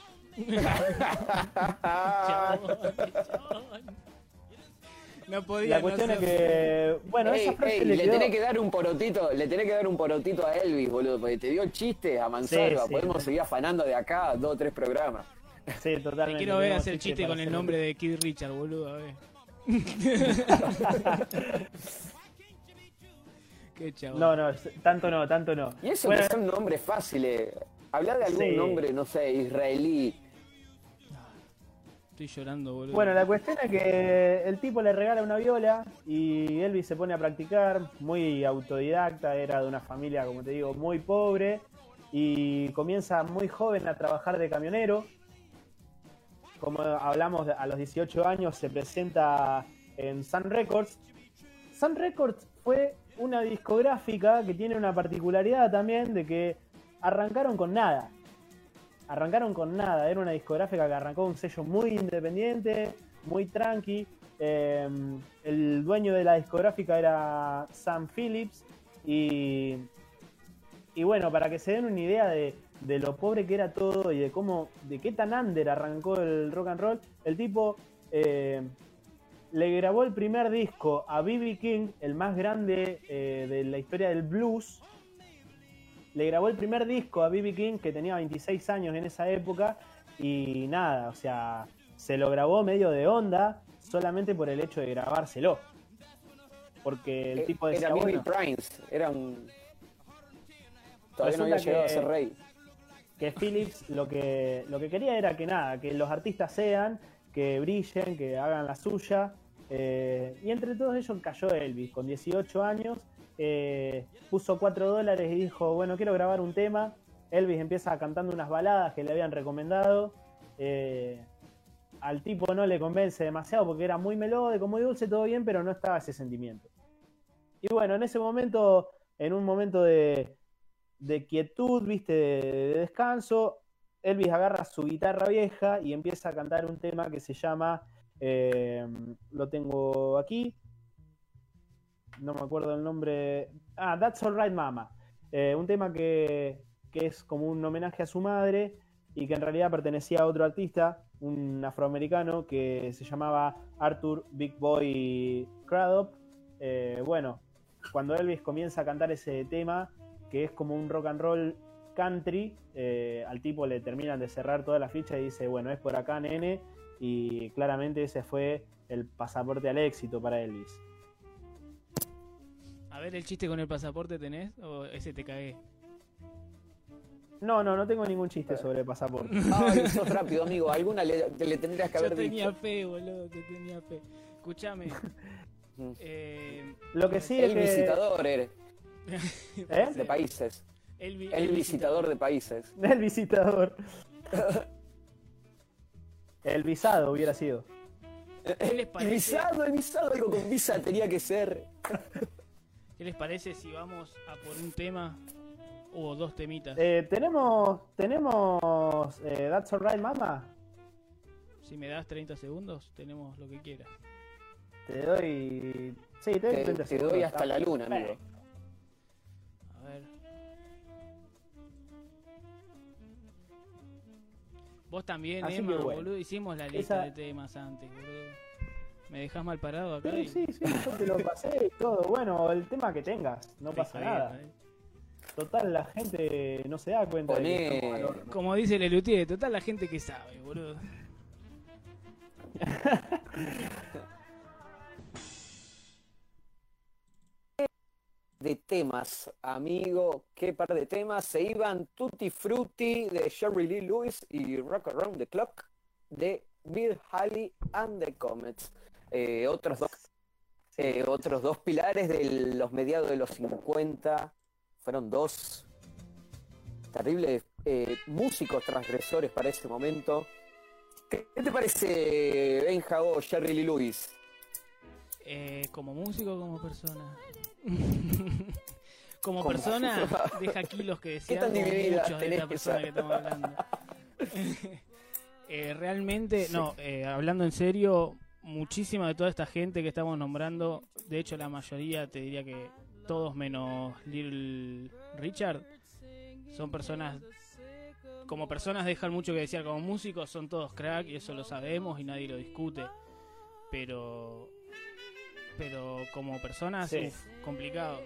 No podía. La cuestión no es que, bueno, ey, esa frase ey, le, le quedó... tenés que dar un porotito, le tenés que dar un porotito a Elvis, boludo, porque te dio el chiste a mansalva. Sí, sí, podemos sí. seguir afanando de acá dos o tres programas. Sí, totalmente. Te quiero ver hacer el chiste con el nombre de Kid Richard, boludo, a ver. No, no, tanto no, tanto no. Y eso bueno, que son nombres fáciles. Hablar de algún sí. nombre, no sé, israelí. Estoy llorando, boludo. Bueno, la cuestión es que el tipo le regala una viola y Elvis se pone a practicar. Muy autodidacta, era de una familia, como te digo, muy pobre. Y comienza muy joven a trabajar de camionero. Como hablamos, a los dieciocho años se presenta en Sun Records. Sun Records fue una discográfica que tiene una particularidad también de que arrancaron con nada. Arrancaron con nada. Era una discográfica que arrancó un sello muy independiente, muy tranqui. Eh, el dueño de la discográfica era Sam Phillips. Y, y bueno, para que se den una idea de, de lo pobre que era todo y de cómo, de qué tan under arrancó el rock and roll, el tipo... Eh, le grabó el primer disco a B B King, el más grande eh, de la historia del blues. Le grabó el primer disco a B B King, que tenía veintiséis años en esa época. Y nada, o sea, se lo grabó medio de onda solamente por el hecho de grabárselo. Porque el eh, tipo decía... Era B B Primes, era un... Todavía no había llegado a ser rey. Que Phillips lo que, lo que quería era que nada, que los artistas sean... que brillen, que hagan la suya, eh, y entre todos ellos cayó Elvis, con dieciocho años, eh, puso cuatro dólares y dijo, bueno, quiero grabar un tema. Elvis empieza cantando unas baladas que le habían recomendado, eh, al tipo no le convence demasiado porque era muy melódico, muy dulce, todo bien, pero no estaba ese sentimiento. Y bueno, en ese momento, en un momento de, de quietud, viste, de, de descanso, Elvis agarra su guitarra vieja y empieza a cantar un tema que se llama, eh, lo tengo aquí, no me acuerdo el nombre, ah, That's All Right, Mama, eh, un tema que, que es como un homenaje a su madre, y que en realidad pertenecía a otro artista, un afroamericano que se llamaba Arthur Big Boy Craddock. Eh, bueno, cuando Elvis comienza a cantar ese tema, que es como un rock and roll country, eh, al tipo le terminan de cerrar toda la ficha y dice, bueno, es por acá, nene, y claramente ese fue el pasaporte al éxito para Elvis. A ver, ¿el chiste con el pasaporte tenés o ese te cagué? No, no, no tengo ningún chiste sobre el pasaporte. Ay, sos rápido, amigo. Alguna le, le tendrías que haber dicho. Yo tenía dicho. fe, boludo, que tenía fe. Escuchame. eh, Lo que sí el es visitador que... eres. ¿Eh? De países. El, el, el visitador, visitador de países. El visitador. El visado hubiera sido. El visado, el visado, algo con visa tenía que ser. ¿Qué les parece si vamos a por un tema? O dos temitas. Eh, tenemos tenemos eh, That's All Right, Mama. Si me das treinta segundos, tenemos lo que quieras. Te doy... Sí, te doy treinta te, segundos. Te doy hasta la luna, amigo. A ver. Vos también, así Emma, bueno. Boludo. Hicimos la lista Esa... de temas antes, boludo. Me dejás mal parado acá. Sí, y... sí, sí. Yo te lo pasé y todo. Bueno, el tema que tengas. No pasa nada. Eh. Total, la gente no se da cuenta. Olé. De que como dice Lelutier, total, la gente que sabe, boludo. De temas, amigo, qué par de temas. Se iban Tutti Frutti de Jerry Lee Lewis y Rock Around the Clock de Bill Haley and the Comets. Eh, otros, dos, eh, otros dos pilares de los mediados de los cincuenta. Fueron dos terribles eh, músicos transgresores para ese momento. ¿Qué te parece Benja o Jerry Lee Lewis? Eh, como músico o como persona. como, como persona, músico. Deja aquí los que desean mucho de esta persona que estamos hablando. eh, realmente, sí. no, eh, hablando en serio, muchísima de toda esta gente que estamos nombrando, de hecho la mayoría te diría que todos menos Little Richard son personas, como personas dejan mucho que desear, como músicos son todos crack y eso lo sabemos y nadie lo discute, pero pero como personas sí. Uf, complicado.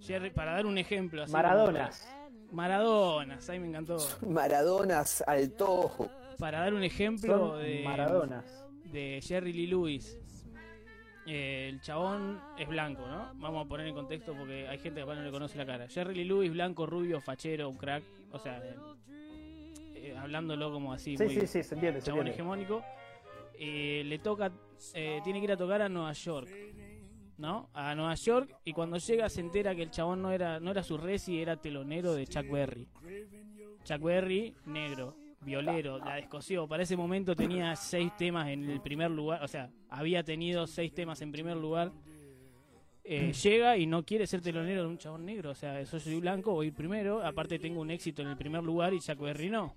Jerry, para dar un ejemplo, así Maradonas como, Maradonas, ahí me encantó Maradonas al tojo. Para dar un ejemplo son de Maradonas de Jerry Lee Lewis. El chabón es blanco, ¿no? Vamos a poner en contexto porque hay gente que capaz no le conoce la cara. Jerry Lee Lewis, blanco, rubio, fachero, un crack. O sea, eh, eh, hablándolo como así. Sí, muy, sí, sí, se entiende. Chabón se entiende. Hegemónico. Eh, le toca, eh, tiene que ir a tocar a Nueva York, ¿no? A Nueva York, y cuando llega se entera que el chabón no era, no era su resi, era telonero de Chuck Berry. Chuck Berry, negro. Violero, la descoció. Para ese momento tenía seis temas en el primer lugar, o sea, había tenido seis temas en primer lugar. Eh, llega y no quiere ser telonero de un chabón negro, o sea, yo soy blanco, voy primero, aparte tengo un éxito en el primer lugar y Chuck Berry no.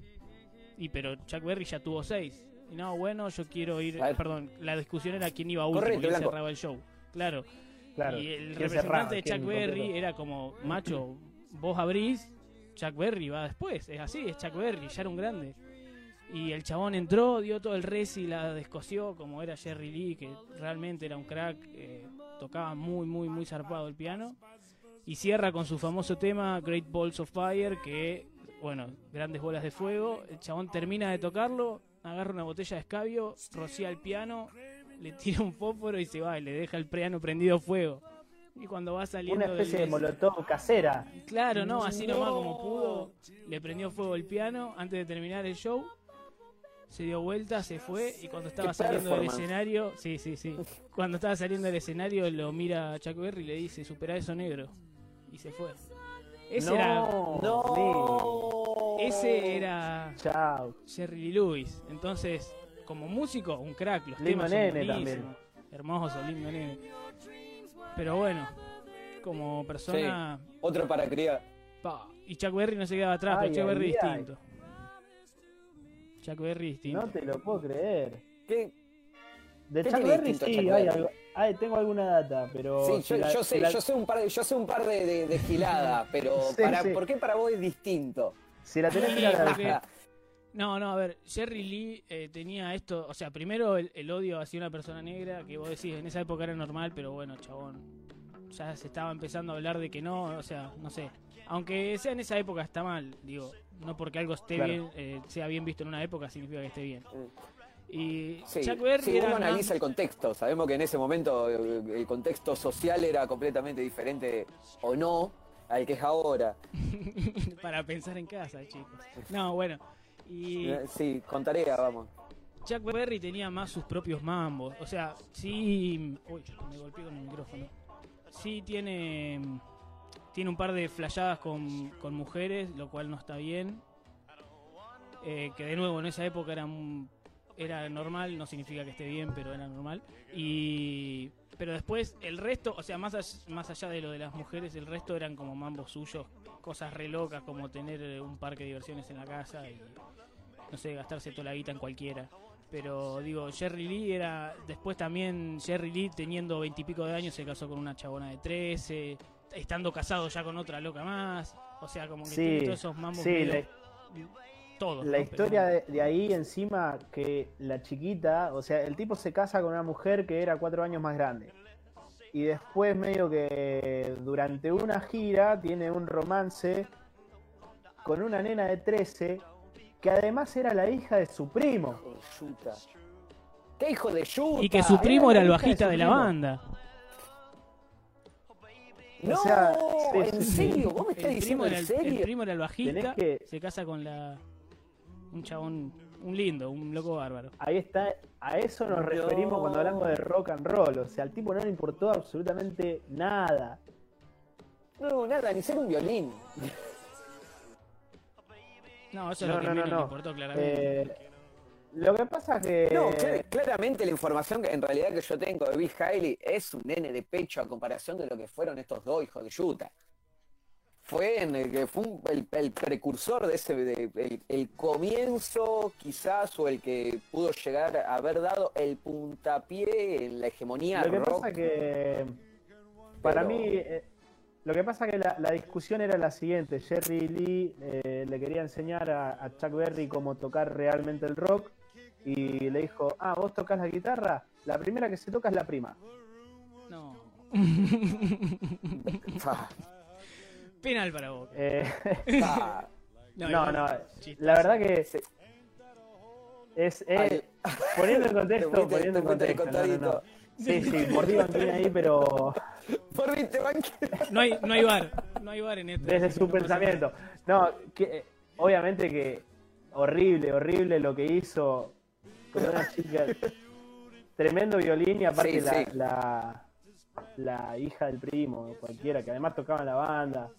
Y pero Chuck Berry ya tuvo seis. Y no, bueno, yo quiero ir, perdón, la discusión era quién iba último, quién cerraba el show. Claro. claro. Y el representante de Chuck Berry era como, macho, vos abrís. Chuck Berry va después, es así, es Chuck Berry, ya era un grande. Y el chabón entró, dio todo el resi, la descoció, como era Jerry Lee, que realmente era un crack, eh, tocaba muy, muy, muy zarpado el piano. Y cierra con su famoso tema, Great Balls of Fire, que, bueno, grandes bolas de fuego. El chabón termina de tocarlo, agarra una botella de escabio, rocía el piano, le tira un fósforo y se va, y le deja el piano prendido fuego. Y cuando va saliendo una especie del... de molotov casera. Claro, no, así no. nomás como pudo. Le prendió fuego el piano antes de terminar el show. Se dio vuelta, se fue. Y cuando estaba saliendo del escenario. Sí, sí, sí. Cuando estaba saliendo del escenario, lo mira a Chuck Berry y le dice: superá eso, negro. Y se fue. Ese no, era. No. Ese era. Chao. Jerry Lee Lewis. Entonces, como músico, un crack. Los Lima temas Nene son también. Hermoso, lindo nene. Pero bueno, como persona... Sí, otro para criar. Pa. Y Chuck Berry no se quedaba atrás, ay, pero Chuck Berry distinto. Chuck Berry distinto. No te lo puedo creer. ¿Qué? De ¿Qué Chuck Berry sí, Chuck hay algo, hay, tengo alguna data, pero... Sí, yo, la, yo, sé, la... yo sé un par de, yo sé un par de, de, de giladas, pero sí, para, sí. ¿Por qué para vos es distinto? Si la tenés sí, que No, no, a ver, Jerry Lee eh, tenía esto, o sea, primero el, el odio hacia una persona negra, que vos decís, en esa época era normal, pero bueno, chabón, ya se estaba empezando a hablar de que no, o sea, no sé, aunque sea en esa época está mal, digo, no porque algo esté claro. bien, eh, sea bien visto en una época significa que esté bien. Mm. Y sí, Chuck Berry sí, era uno analiza una... el contexto, sabemos que en ese momento el contexto social era completamente diferente o no al que es ahora. Para pensar en casa, chicos. No, bueno. Y... sí, con tarea, vamos. Chuck Berry tenía más sus propios mambos, o sea, sí... Uy, me golpeé con el micrófono. Sí tiene, tiene un par de flashadas con, con mujeres, lo cual no está bien. Eh, que de nuevo, en esa época era un... era normal, no significa que esté bien, pero era normal. Y pero después el resto, o sea, más allá, más allá de lo de las mujeres, el resto eran como mambos suyos, cosas re locas como tener un parque de diversiones en la casa y no sé, gastarse toda la guita en cualquiera. Pero digo, Jerry Lee era... Después también Jerry Lee, teniendo veintipico de años, se casó con una chabona de trece, estando casado ya con otra loca más. O sea, como que sí, tiene todos esos mambos. Sí, le... Todos, la ¿no? historia de, de ahí encima que la chiquita, o sea, el tipo se casa con una mujer que era cuatro años más grande y después medio que durante una gira tiene un romance con una nena de trece que además era la hija de su primo. ¡Qué hijo de yuta! Y que su primo era, era el bajista de, de la banda. No, o sea, en serio, vos me estás diciendo en serio. El primo era el bajista, que... se casa con la... un chabón, un lindo, un loco bárbaro. Ahí está, a eso nos no. referimos cuando hablamos de rock and roll, o sea, al tipo no le importó absolutamente nada. No, nada, ni ser un violín. No, eso no, es lo no, que no, no. le importó claramente. Eh... Lo que pasa es que... No, clar, claramente la información que en realidad que yo tengo de Bill Haley es un nene de pecho a comparación de lo que fueron estos dos hijos de yuta. Fue, en el, que fue un, el, el precursor de ese... De, el, el comienzo quizás, o el que pudo llegar a haber dado el puntapié en la hegemonía rock. Lo que rock, pasa que... Para pero... mí... Eh, lo que pasa que la, la discusión era la siguiente. Jerry Lee eh, le quería enseñar a, a Chuck Berry cómo tocar realmente el rock. Y le dijo, ah, vos tocas la guitarra, la primera que se toca es la prima. No. Penal para vos. Eh, no, no, no. La verdad que sí. es, es poniendo en contexto, te, poniendo en contexto. No, no, no. Sí, sí, mordí banquín ahí, pero... Mordiste banquín. No hay, no hay bar, no hay bar en esto. Desde su pensamiento. No, que, obviamente que... Horrible, horrible lo que hizo con una chica. Tremendo violín y aparte sí, la, sí. La, la hija del primo, cualquiera, que además tocaba en la banda.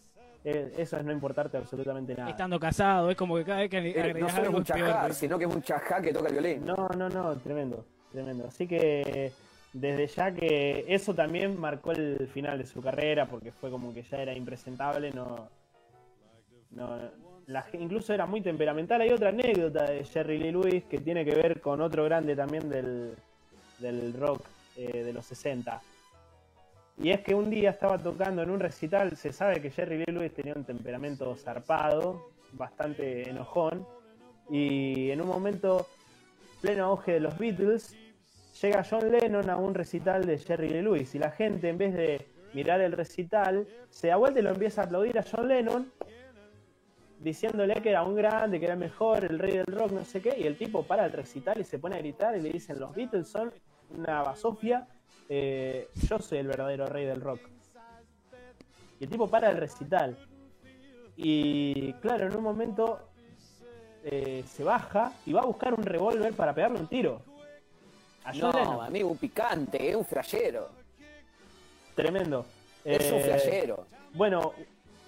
Eso es no importarte absolutamente nada. Estando casado, es como que cada vez que agregas no solo algo un chajá, es peor, sino que es un chajá que toca el violín. No, no, no, tremendo, tremendo. Así que desde ya que eso también marcó el final de su carrera porque fue como que ya era impresentable, no... no La, incluso era muy temperamental. Hay otra anécdota de Jerry Lee Lewis que tiene que ver con otro grande también del, del rock eh, de los sesenta. Y es que un día estaba tocando en un recital. Se sabe que Jerry Lee Lewis tenía un temperamento zarpado, bastante enojón. Y en un momento, pleno auge de los Beatles, llega John Lennon a un recital de Jerry Lee Lewis. Y la gente, en vez de mirar el recital, se da vuelta y lo empieza a aplaudir a John Lennon, diciéndole que era un grande, que era mejor, el rey del rock, no sé qué, y el tipo para el recital y se pone a gritar y le dicen, los Beatles son una basofia, eh, yo soy el verdadero rey del rock. Y el tipo para el recital. Y claro, en un momento eh, se baja y va a buscar un revólver para pegarle un tiro. A John Lennon. No, amigo, un picante, es un flashero. Tremendo. Es eh, un flashero. Bueno...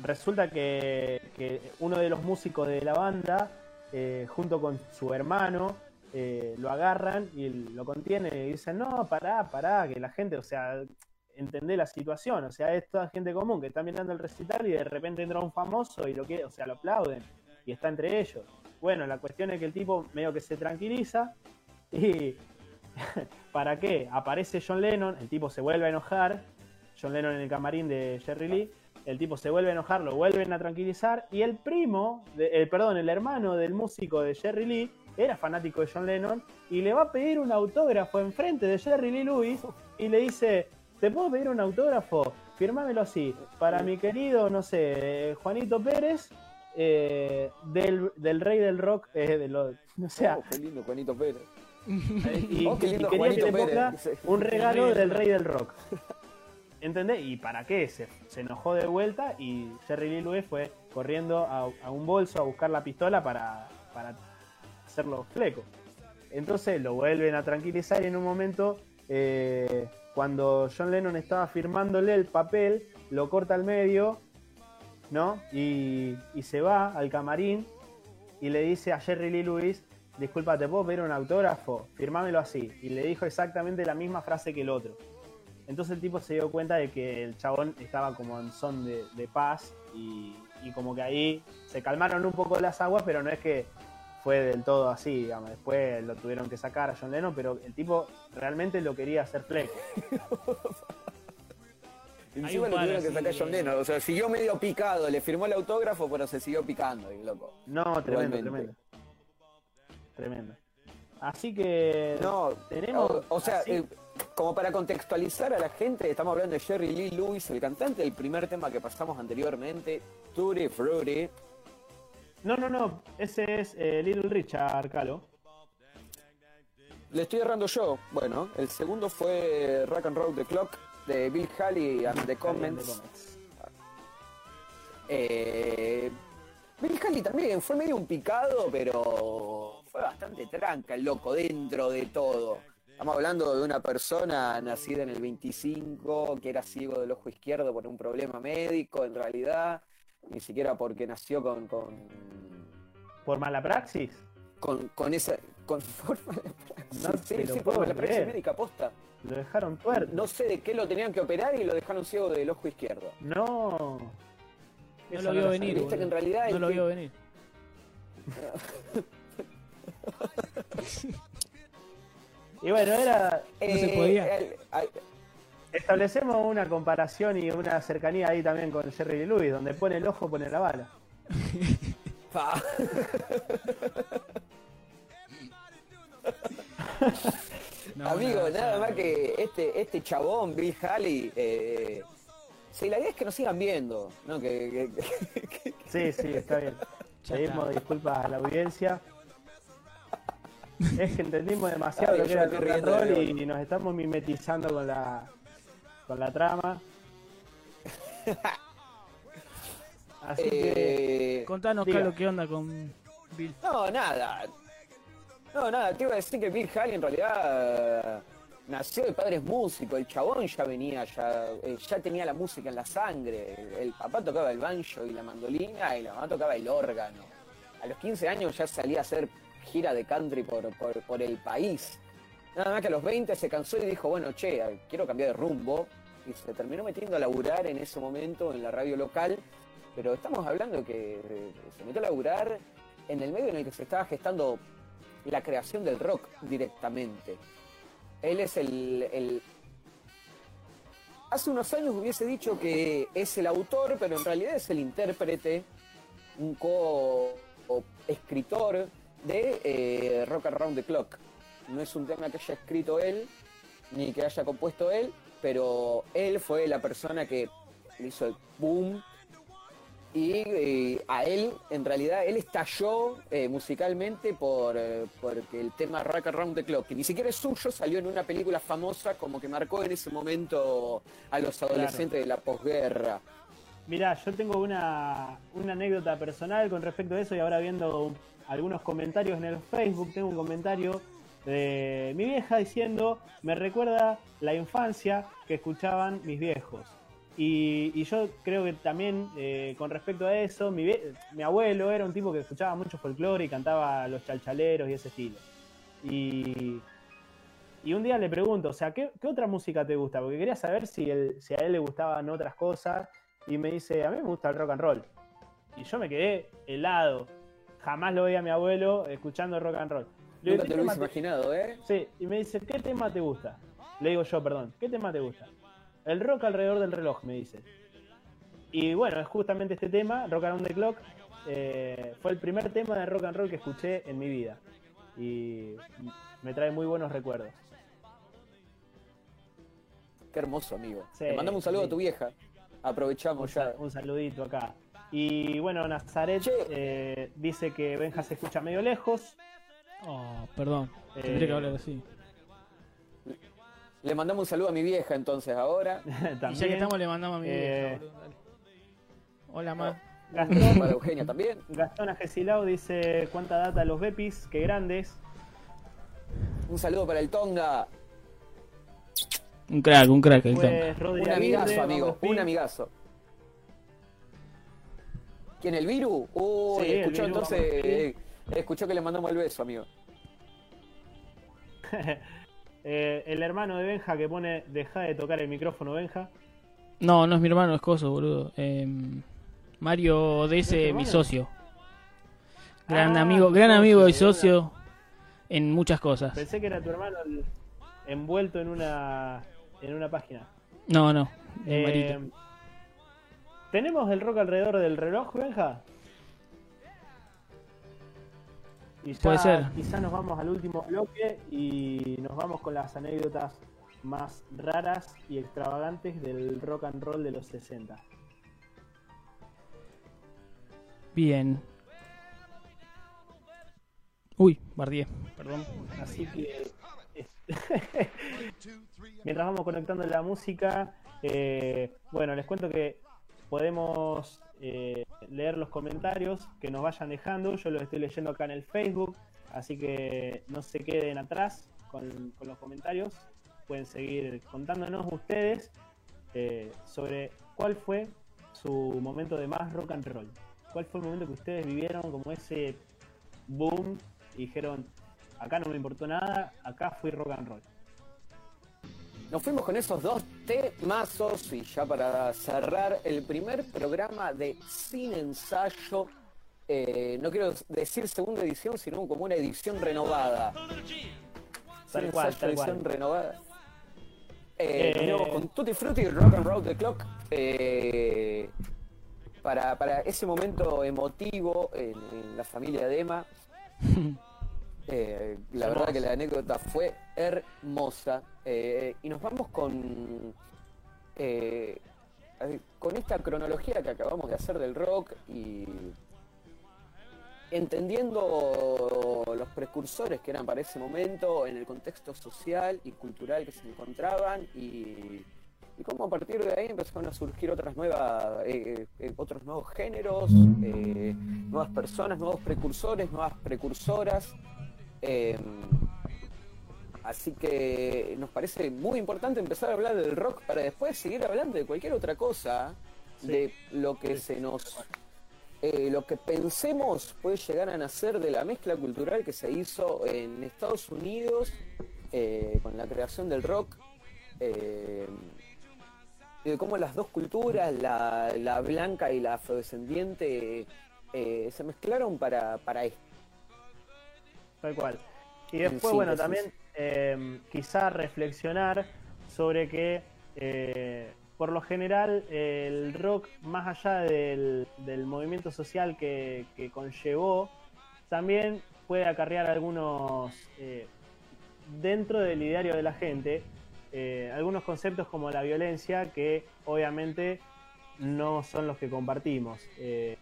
Resulta que, que uno de los músicos de la banda, eh, junto con su hermano, eh, lo agarran y lo contienen y dicen, no, pará, pará, que la gente, o sea, entendé la situación, o sea, es toda gente común que está mirando el recital y de repente entra un famoso y lo quiere, o sea, lo aplauden y está entre ellos. Bueno, la cuestión es que el tipo medio que se tranquiliza y ¿para qué? Aparece John Lennon, el tipo se vuelve a enojar, John Lennon en el camarín de Jerry Lee, el tipo se vuelve a enojar, lo vuelven a tranquilizar, y el primo, de, el, perdón, el hermano del músico de Jerry Lee, era fanático de John Lennon, y le va a pedir un autógrafo enfrente de Jerry Lee Lewis, y le dice, ¿te puedo pedir un autógrafo? Firmámelo así, para mi querido, no sé, Juanito Pérez, eh, del, del rey del rock, eh, de lo, o sea... Oh, qué lindo Juanito Pérez. Y, oh, qué lindo, y quería Juanito que le ponga un regalo del rey del rock. ¿Entendés? ¿Y para qué? Se, se enojó de vuelta y Jerry Lee Lewis fue corriendo a, a un bolso a buscar la pistola para, para hacerlo fleco. Entonces lo vuelven a tranquilizar y en un momento, eh, cuando John Lennon estaba firmándole el papel, lo corta al medio, ¿no? Y, y se va al camarín y le dice a Jerry Lee Lewis, disculpa, ¿te puedo pedir un autógrafo? Firmámelo así. Y le dijo exactamente la misma frase que el otro. Entonces el tipo se dio cuenta de que el chabón estaba como en son de, de paz y, y como que ahí se calmaron un poco las aguas, pero no es que fue del todo así, digamos. Después lo tuvieron que sacar a John Lennon, pero el tipo realmente lo quería hacer fleco. Encima lo tuvieron que sacar a John Lennon. O sea, siguió medio picado. Le firmó el autógrafo, pero se siguió picando, el loco. No, tremendo, tremendo. Tremendo. Así que... No, tenemos... O, o sea, así... eh, como para contextualizar a la gente, estamos hablando de Jerry Lee Lewis, el cantante del primer tema que pasamos anteriormente, Tutti Frutti. No, no, no. Ese es eh, Little Richard, Calo. Le estoy errando yo. Bueno, el segundo fue Rock Around the Clock, de Bill Haley and the Comets. Eh... Bill Haley también fue medio un picado, pero fue bastante tranca el loco dentro de todo. Estamos hablando de una persona nacida en el veinticinco, que era ciego del ojo izquierdo por un problema médico, en realidad, ni siquiera porque nació con... con ¿por mala praxis? Con, con esa... con forma de praxis. No, sí, sí, por mala praxis médica, posta. Lo dejaron tuerto. No sé de qué lo tenían que operar y lo dejaron ciego del ojo izquierdo. No... No lo vio venir. Viste que en realidad no lo vio venir. Y bueno, era... Eh, no se podía. Eh, eh, establecemos una comparación y una cercanía ahí también con Jerry Lee Lewis, donde pone el ojo, pone la bala. No, amigo, no, no, nada más que este, este chabón, Bill Haley... Eh, sí, la idea es que nos sigan viendo, ¿no? Que, que, que, que... Sí, sí, está bien. Pedimos disculpas a la audiencia. Es que entendimos demasiado lo que era el rol y, y nos estamos mimetizando con la, con la trama. Así eh... que... Contanos, Calo, ¿qué onda con Bill? No, nada. No, nada, te iba a decir que Bill Haley en realidad... Nació de padres músicos, el chabón ya venía, ya, ya tenía la música en la sangre. El, el papá tocaba el banjo y la mandolina y la mamá tocaba el órgano. A los quince años ya salía a hacer gira de country por, por, por el país. Nada más que a los veinte se cansó y dijo, bueno, che, quiero cambiar de rumbo. Y se terminó metiendo a laburar en ese momento en la radio local. Pero estamos hablando que se metió a laburar en el medio en el que se estaba gestando la creación del rock directamente. Él es el, el... Hace unos años hubiese dicho que es el autor, pero en realidad es el intérprete, un co-escritor de eh, Rock Around the Clock. No es un tema que haya escrito él, ni que haya compuesto él, pero él fue la persona que hizo el boom. Y eh, a él, en realidad, él estalló eh, musicalmente por eh, porque el tema Rock Around the Clock, que ni siquiera es suyo, salió en una película famosa como que marcó en ese momento a los adolescentes de la posguerra. Mirá, yo tengo una, una anécdota personal con respecto a eso y ahora viendo algunos comentarios en el Facebook, tengo un comentario de mi vieja diciendo, me recuerda la infancia que escuchaban mis viejos. Y, y yo creo que también eh, con respecto a eso, mi, mi abuelo era un tipo que escuchaba mucho folclore y cantaba los chalchaleros y ese estilo. Y, y un día le pregunto, o sea, ¿qué, qué otra música te gusta? Porque quería saber si, él, si a él le gustaban otras cosas. Y me dice, a mí me gusta el rock and roll. Y yo me quedé helado. Jamás lo veía a mi abuelo escuchando rock and roll. Le digo, nunca te lo hubiese imaginado, ¿eh? Sí, y me dice, ¿qué tema te gusta? Le digo yo, perdón, ¿qué tema te gusta? El rock alrededor del reloj, me dice. Y bueno, es justamente este tema, Rock Around the Clock, eh, fue el primer tema de rock and roll que escuché en mi vida. Y me trae muy buenos recuerdos. Qué hermoso, amigo. Sí, le mandamos un saludo sí. a tu vieja. Aprovechamos un, ya. Un saludito acá. Y bueno, Nazaret eh, dice que Benja se escucha medio lejos. Oh, perdón. Eh, Tendría que hablar así. Le mandamos un saludo a mi vieja entonces ahora. Y ya que estamos, le mandamos a mi eh, vieja. Dale. Hola, ma. Gastón, para Eugenia también. Gastón Agesilao dice: ¿cuánta data los Bepis? Qué grandes. Un saludo para el Tonga. Un crack, un crack. El pues, Tonga. Un amigazo, amigo. Un amigazo. ¿Quién? ¿El Viru? Oh, sí, escuchó el Viru, entonces. Eh, escuchó que le mandamos el beso, amigo. Eh, el hermano de Benja que pone deja de tocar el micrófono, Benja. No, no es mi hermano, es coso, boludo. Eh, Mario D S, ¿no es mi socio? Gran ah, amigo, gran amigo y socio era... en muchas cosas. Pensé que era tu hermano el... envuelto en una en una página. No, no. Eh, ¿tenemos el rock alrededor del reloj, Benja? Y ya, puede ser. Quizás nos vamos al último bloque y nos vamos con las anécdotas más raras y extravagantes del rock and roll de los sesenta. Bien. Uy, bardié, perdón. Así que mientras vamos conectando la música, eh, bueno, les cuento que podemos eh, leer los comentarios que nos vayan dejando. Yo los estoy leyendo acá en el Facebook, así que no se queden atrás con, con los comentarios. Pueden seguir contándonos ustedes eh, sobre cuál fue su momento de más rock and roll. ¿Cuál fue el momento que ustedes vivieron como ese boom y dijeron, acá no me importó nada, acá fui rock and roll? Nos fuimos con esos dos temazos y ya para cerrar el primer programa de Cine Ensayo, eh, no quiero decir segunda edición, sino como una edición renovada. Cine Ensayo, edición renovada. Eh, eh... Nuevo, con Tutti Frutti y Rock and Roll the Clock, eh, para, para ese momento emotivo en, en la familia de Emma. Eh, la hermosa. Verdad que la anécdota fue hermosa, eh, y nos vamos con eh, con esta cronología que acabamos de hacer del rock y entendiendo los precursores que eran para ese momento en el contexto social y cultural que se encontraban y, y cómo a partir de ahí empezaron a surgir otras nuevas eh, eh, otros nuevos géneros, eh, nuevas personas, nuevos precursores, nuevas precursoras. Eh, así que nos parece muy importante empezar a hablar del rock para después seguir hablando de cualquier otra cosa, sí, de lo que sí. se nos eh, lo que pensemos puede llegar a nacer de la mezcla cultural que se hizo en Estados Unidos eh, con la creación del rock, eh, de cómo las dos culturas, la, la blanca y la afrodescendiente, eh, se mezclaron para, para esto. Tal cual. Y después, sí, bueno, sí, también sí. Eh, quizá reflexionar sobre que eh, por lo general el rock, más allá del, del movimiento social que, que conllevó, también puede acarrear algunos, eh, dentro del ideario de la gente, eh, algunos conceptos como la violencia que obviamente no son los que compartimos. Eh,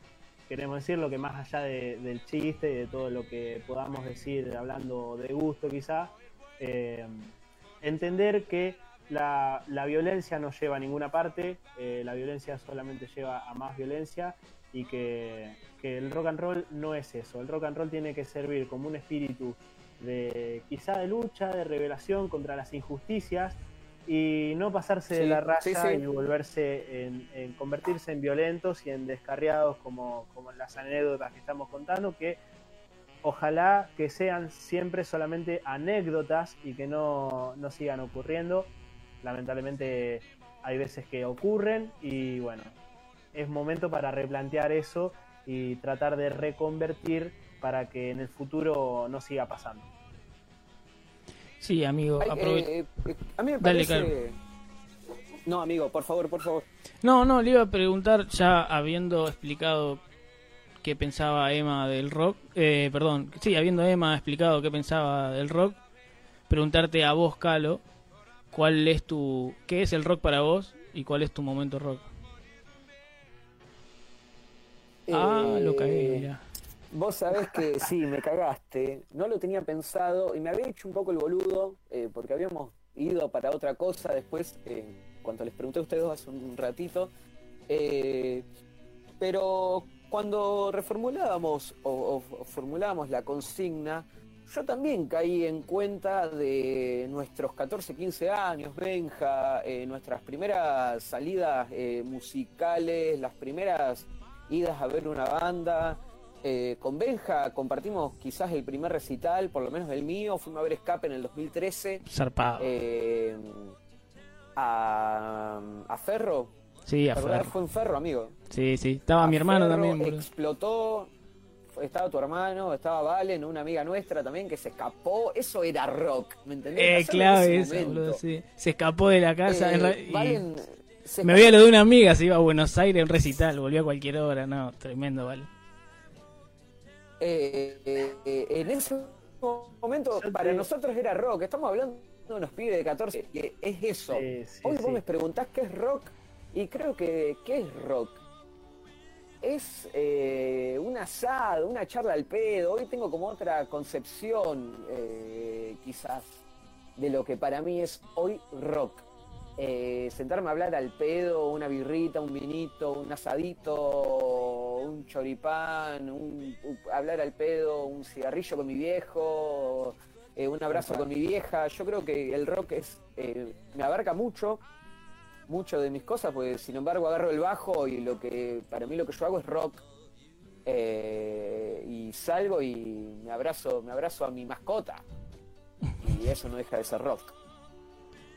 Queremos decirlo que más allá de, del chiste y de todo lo que podamos decir hablando de gusto quizá, eh, entender que la, la violencia no lleva a ninguna parte, eh, la violencia solamente lleva a más violencia y que, que el rock and roll no es eso. El rock and roll tiene que servir como un espíritu de quizá de lucha, de revelación contra las injusticias y no pasarse sí, de la raya sí, sí. y volverse en, en convertirse en violentos y en descarriados como, como en las anécdotas que estamos contando, que ojalá que sean siempre solamente anécdotas y que no, no sigan ocurriendo. Lamentablemente hay veces que ocurren y bueno, es momento para replantear eso y tratar de reconvertir para que en el futuro no siga pasando. Sí, amigo, aprovecho. Eh, eh, a mí me parece, dale, claro. No, amigo, por favor, por favor. No, no, le iba a preguntar, ya habiendo explicado qué pensaba Emma del rock, eh, perdón, sí, habiendo Emma explicado qué pensaba del rock, preguntarte a vos, Calo, cuál es tu, qué es el rock para vos y cuál es tu momento rock. Eh, ah, lo cagué, mirá. Vos sabés que sí, me cagaste. No lo tenía pensado y me había hecho un poco el boludo, eh, porque habíamos ido para otra cosa después, eh, cuando les pregunté a ustedes hace un ratito. Eh, pero cuando reformulábamos o, o formulábamos la consigna, yo también caí en cuenta de nuestros catorce, quince años, Benja, eh, nuestras primeras salidas eh, musicales, las primeras idas a ver una banda. Eh, con Benja compartimos quizás el primer recital, por lo menos el mío. Fuimos a ver Escape en el dos mil trece. Zarpado. Eh, a, a Ferro. Sí, a Ferro. Fue en Ferro, amigo. Sí, sí. Estaba a mi hermano Ferro también. Bro. Explotó. Estaba tu hermano, estaba Valen, una amiga nuestra también que se escapó. Eso era rock, ¿me entendés? Eh, claro, en eso, bro, sí. Se escapó de la casa. Eh, y... Valen. Se me escapó. Había lo de una amiga, se iba a Buenos Aires en recital, volvió a cualquier hora. No, tremendo, Valen. Eh, eh, eh, en ese momento para nosotros era rock, estamos hablando de unos pibes de catorce, que es eso. Sí, sí, hoy sí. Vos me preguntás qué es rock y creo que qué es rock es eh, un asado, una charla al pedo. Hoy tengo como otra concepción eh, quizás de lo que para mí es hoy rock. Eh, sentarme a hablar al pedo, una birrita, un vinito, un asadito, un choripán, un, un, hablar al pedo, un cigarrillo con mi viejo, eh, un abrazo con mi vieja. Yo creo que el rock es eh, me abarca mucho, mucho de mis cosas, porque sin embargo agarro el bajo y lo que para mí lo que yo hago es rock. Eh, y salgo y me abrazo, me abrazo a mi mascota y eso no deja de ser rock.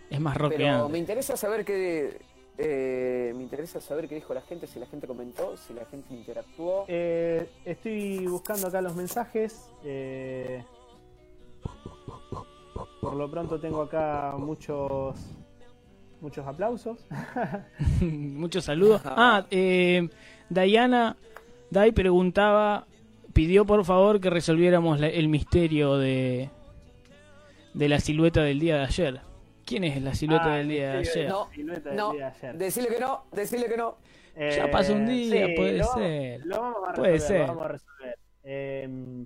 Es más rock. Pero me interesa saber qué eh, me interesa saber qué dijo la gente, si la gente comentó, si la gente interactuó. Eh, estoy buscando acá los mensajes. Eh, por lo pronto tengo acá muchos muchos aplausos, muchos saludos. Ah, eh, Diana Dai preguntaba, pidió por favor que resolviéramos la, el misterio de de la silueta del día de ayer. ¿Quién es la silueta ah, del día de ayer? No, no, decirle que no, decirle que no. Eh, ya pasa un día, sí, puede lo, ser. Lo vamos a resolver, puede ser. Lo vamos a resolver. Eh,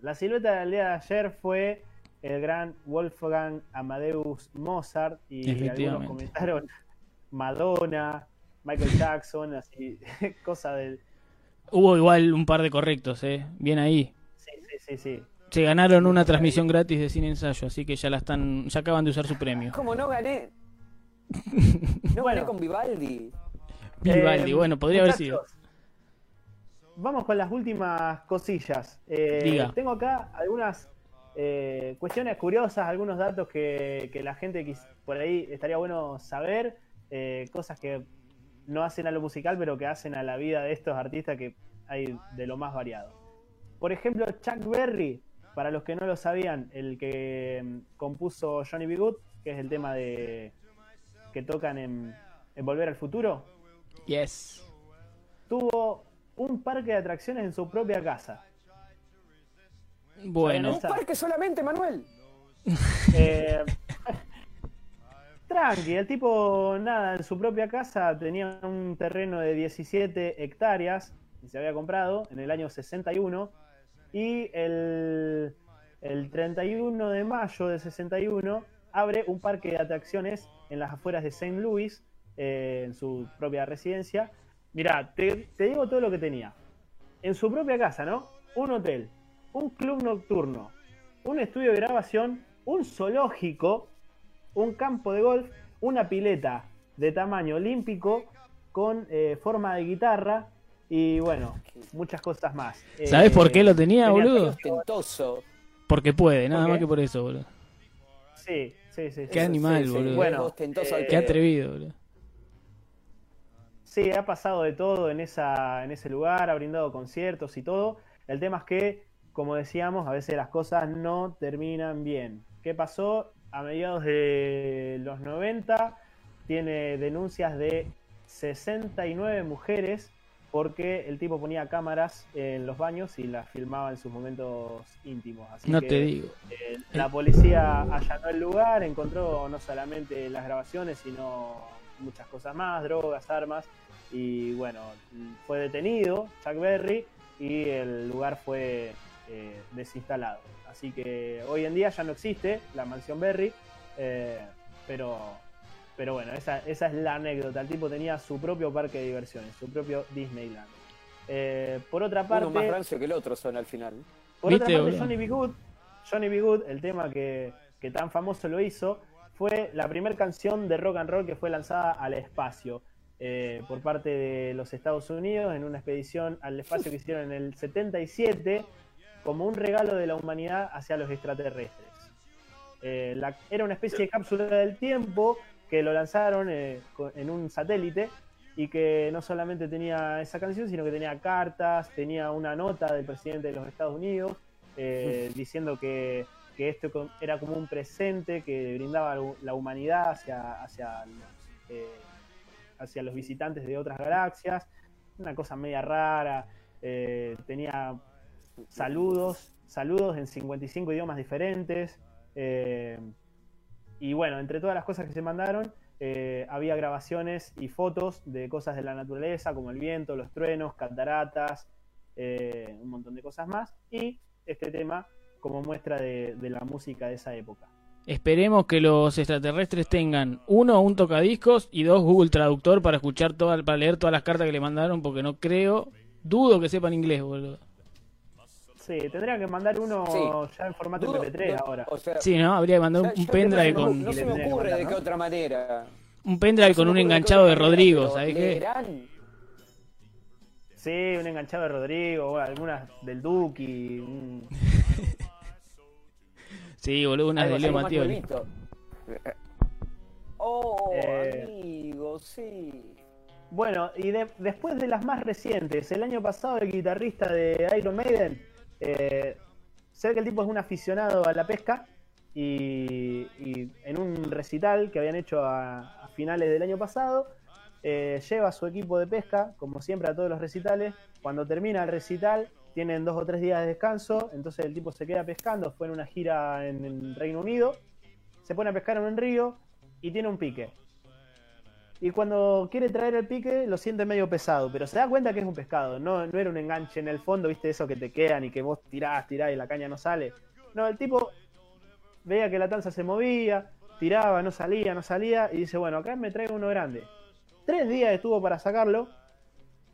la silueta del día de ayer fue el gran Wolfgang Amadeus Mozart y algunos comentaron Madonna, Michael Jackson, así, cosas del... Hubo igual un par de correctos, ¿eh? Bien ahí. Sí, sí, sí, sí. Se ganaron una transmisión gratis de Cine Ensayo, así que ya la están, ya acaban de usar su premio. Como no gané, no gané con Vivaldi. Vivaldi, eh, bueno, podría haber sido. Vamos con las últimas cosillas. Eh, Diga. Tengo acá algunas eh, cuestiones curiosas, algunos datos que, que la gente quis, por ahí estaría bueno saber, eh, cosas que no hacen a lo musical, pero que hacen a la vida de estos artistas que hay de lo más variado. Por ejemplo, Chuck Berry. Para los que no lo sabían, el que compuso Johnny B. Goode, que es el tema de que tocan en, en Volver al Futuro. Yes. Tuvo un parque de atracciones en su propia casa. Bueno. ¿Un parque solamente, Manuel? Eh, tranqui, el tipo, nada, en su propia casa tenía un terreno de diecisiete hectáreas que se había comprado en el año sesenta y uno. Y el, el treinta y uno de mayo de sesenta y uno abre un parque de atracciones en las afueras de Saint Louis, eh, en su propia residencia. Mirá, te, te digo todo lo que tenía. En su propia casa, ¿no? Un hotel, un club nocturno, un estudio de grabación, un zoológico, un campo de golf, una pileta de tamaño olímpico con eh, forma de guitarra. Y bueno, muchas cosas más. ¿Sabés eh, por qué lo tenía, tenía boludo? Ostentoso. Porque puede, nada ¿Por más que por eso, boludo. Sí, sí, sí. Qué eso, animal, sí, boludo. Bueno, eh, qué atrevido, boludo. Sí, ha pasado de todo en, esa, en ese lugar, ha brindado conciertos y todo. El tema es que, como decíamos, a veces las cosas no terminan bien. ¿Qué pasó? A mediados de los noventa tiene denuncias de sesenta y nueve mujeres porque el tipo ponía cámaras en los baños y las filmaba en sus momentos íntimos. Así no que, te digo. Eh, la policía allanó el lugar, encontró no solamente las grabaciones, sino muchas cosas más, drogas, armas, y bueno, fue detenido Chuck Berry y el lugar fue eh, desinstalado. Así que hoy en día ya no existe la mansión Berry, eh, pero... Pero bueno, esa, esa es la anécdota. El tipo tenía su propio parque de diversiones, su propio Disneyland. Eh, por otra parte... Uno más rancio que el otro son al final. Por otra parte, obvio. Johnny B. Goode, Johnny B. Goode, el tema que, que tan famoso lo hizo, fue la primera canción de rock and roll que fue lanzada al espacio eh, por parte de los Estados Unidos en una expedición al espacio que hicieron en el setenta y siete como un regalo de la humanidad hacia los extraterrestres. Eh, la, era una especie de cápsula del tiempo que lo lanzaron eh, en un satélite y que no solamente tenía esa canción, sino que tenía cartas, tenía una nota del presidente de los Estados Unidos eh, sí. diciendo que, que esto era como un presente que brindaba la humanidad hacia, hacia, los, eh, hacia los visitantes de otras galaxias, una cosa media rara, eh, tenía saludos, saludos en cincuenta y cinco idiomas diferentes, eh, y bueno, entre todas las cosas que se mandaron, eh, había grabaciones y fotos de cosas de la naturaleza, como el viento, los truenos, cataratas, eh, un montón de cosas más. Y este tema como muestra de, de la música de esa época. Esperemos que los extraterrestres tengan, uno, un tocadiscos y dos, Google Traductor para escuchar toda, para leer todas las cartas que le mandaron, porque no creo, dudo que sepan inglés, boludo. Sí, tendrían que mandar uno sí. ya en formato P P tres ahora. O sea, sí, ¿no? Habría que mandar un, un pendrive no, con... No se me ocurre de qué otra manera. Un pendrive no con un enganchado de Rodrigo, ¿sabés qué? Sí, un enganchado de Rodrigo, algunas del Duki. Un... sí, boludo, unas de Leo Matioli. Oh, eh... amigo, sí... Bueno, y de, después de las más recientes, el año pasado el guitarrista de Iron Maiden, eh, se ve que el tipo es un aficionado a la pesca y, y en un recital que habían hecho a, a finales del año pasado, eh, lleva a su equipo de pesca, como siempre a todos los recitales. Cuando termina el recital tienen dos o tres días de descanso, entonces el tipo se queda pescando. Fue en una gira en el Reino Unido, se pone a pescar en un río y tiene un pique. Y cuando quiere traer el pique, lo siente medio pesado, pero se da cuenta que es un pescado, no, no era un enganche en el fondo, viste, eso que te quedan y que vos tirás, tirás y la caña no sale. No, el tipo veía que la tanza se movía, tiraba, no salía, no salía, y dice, bueno, acá me traigo uno grande. Tres días estuvo para sacarlo,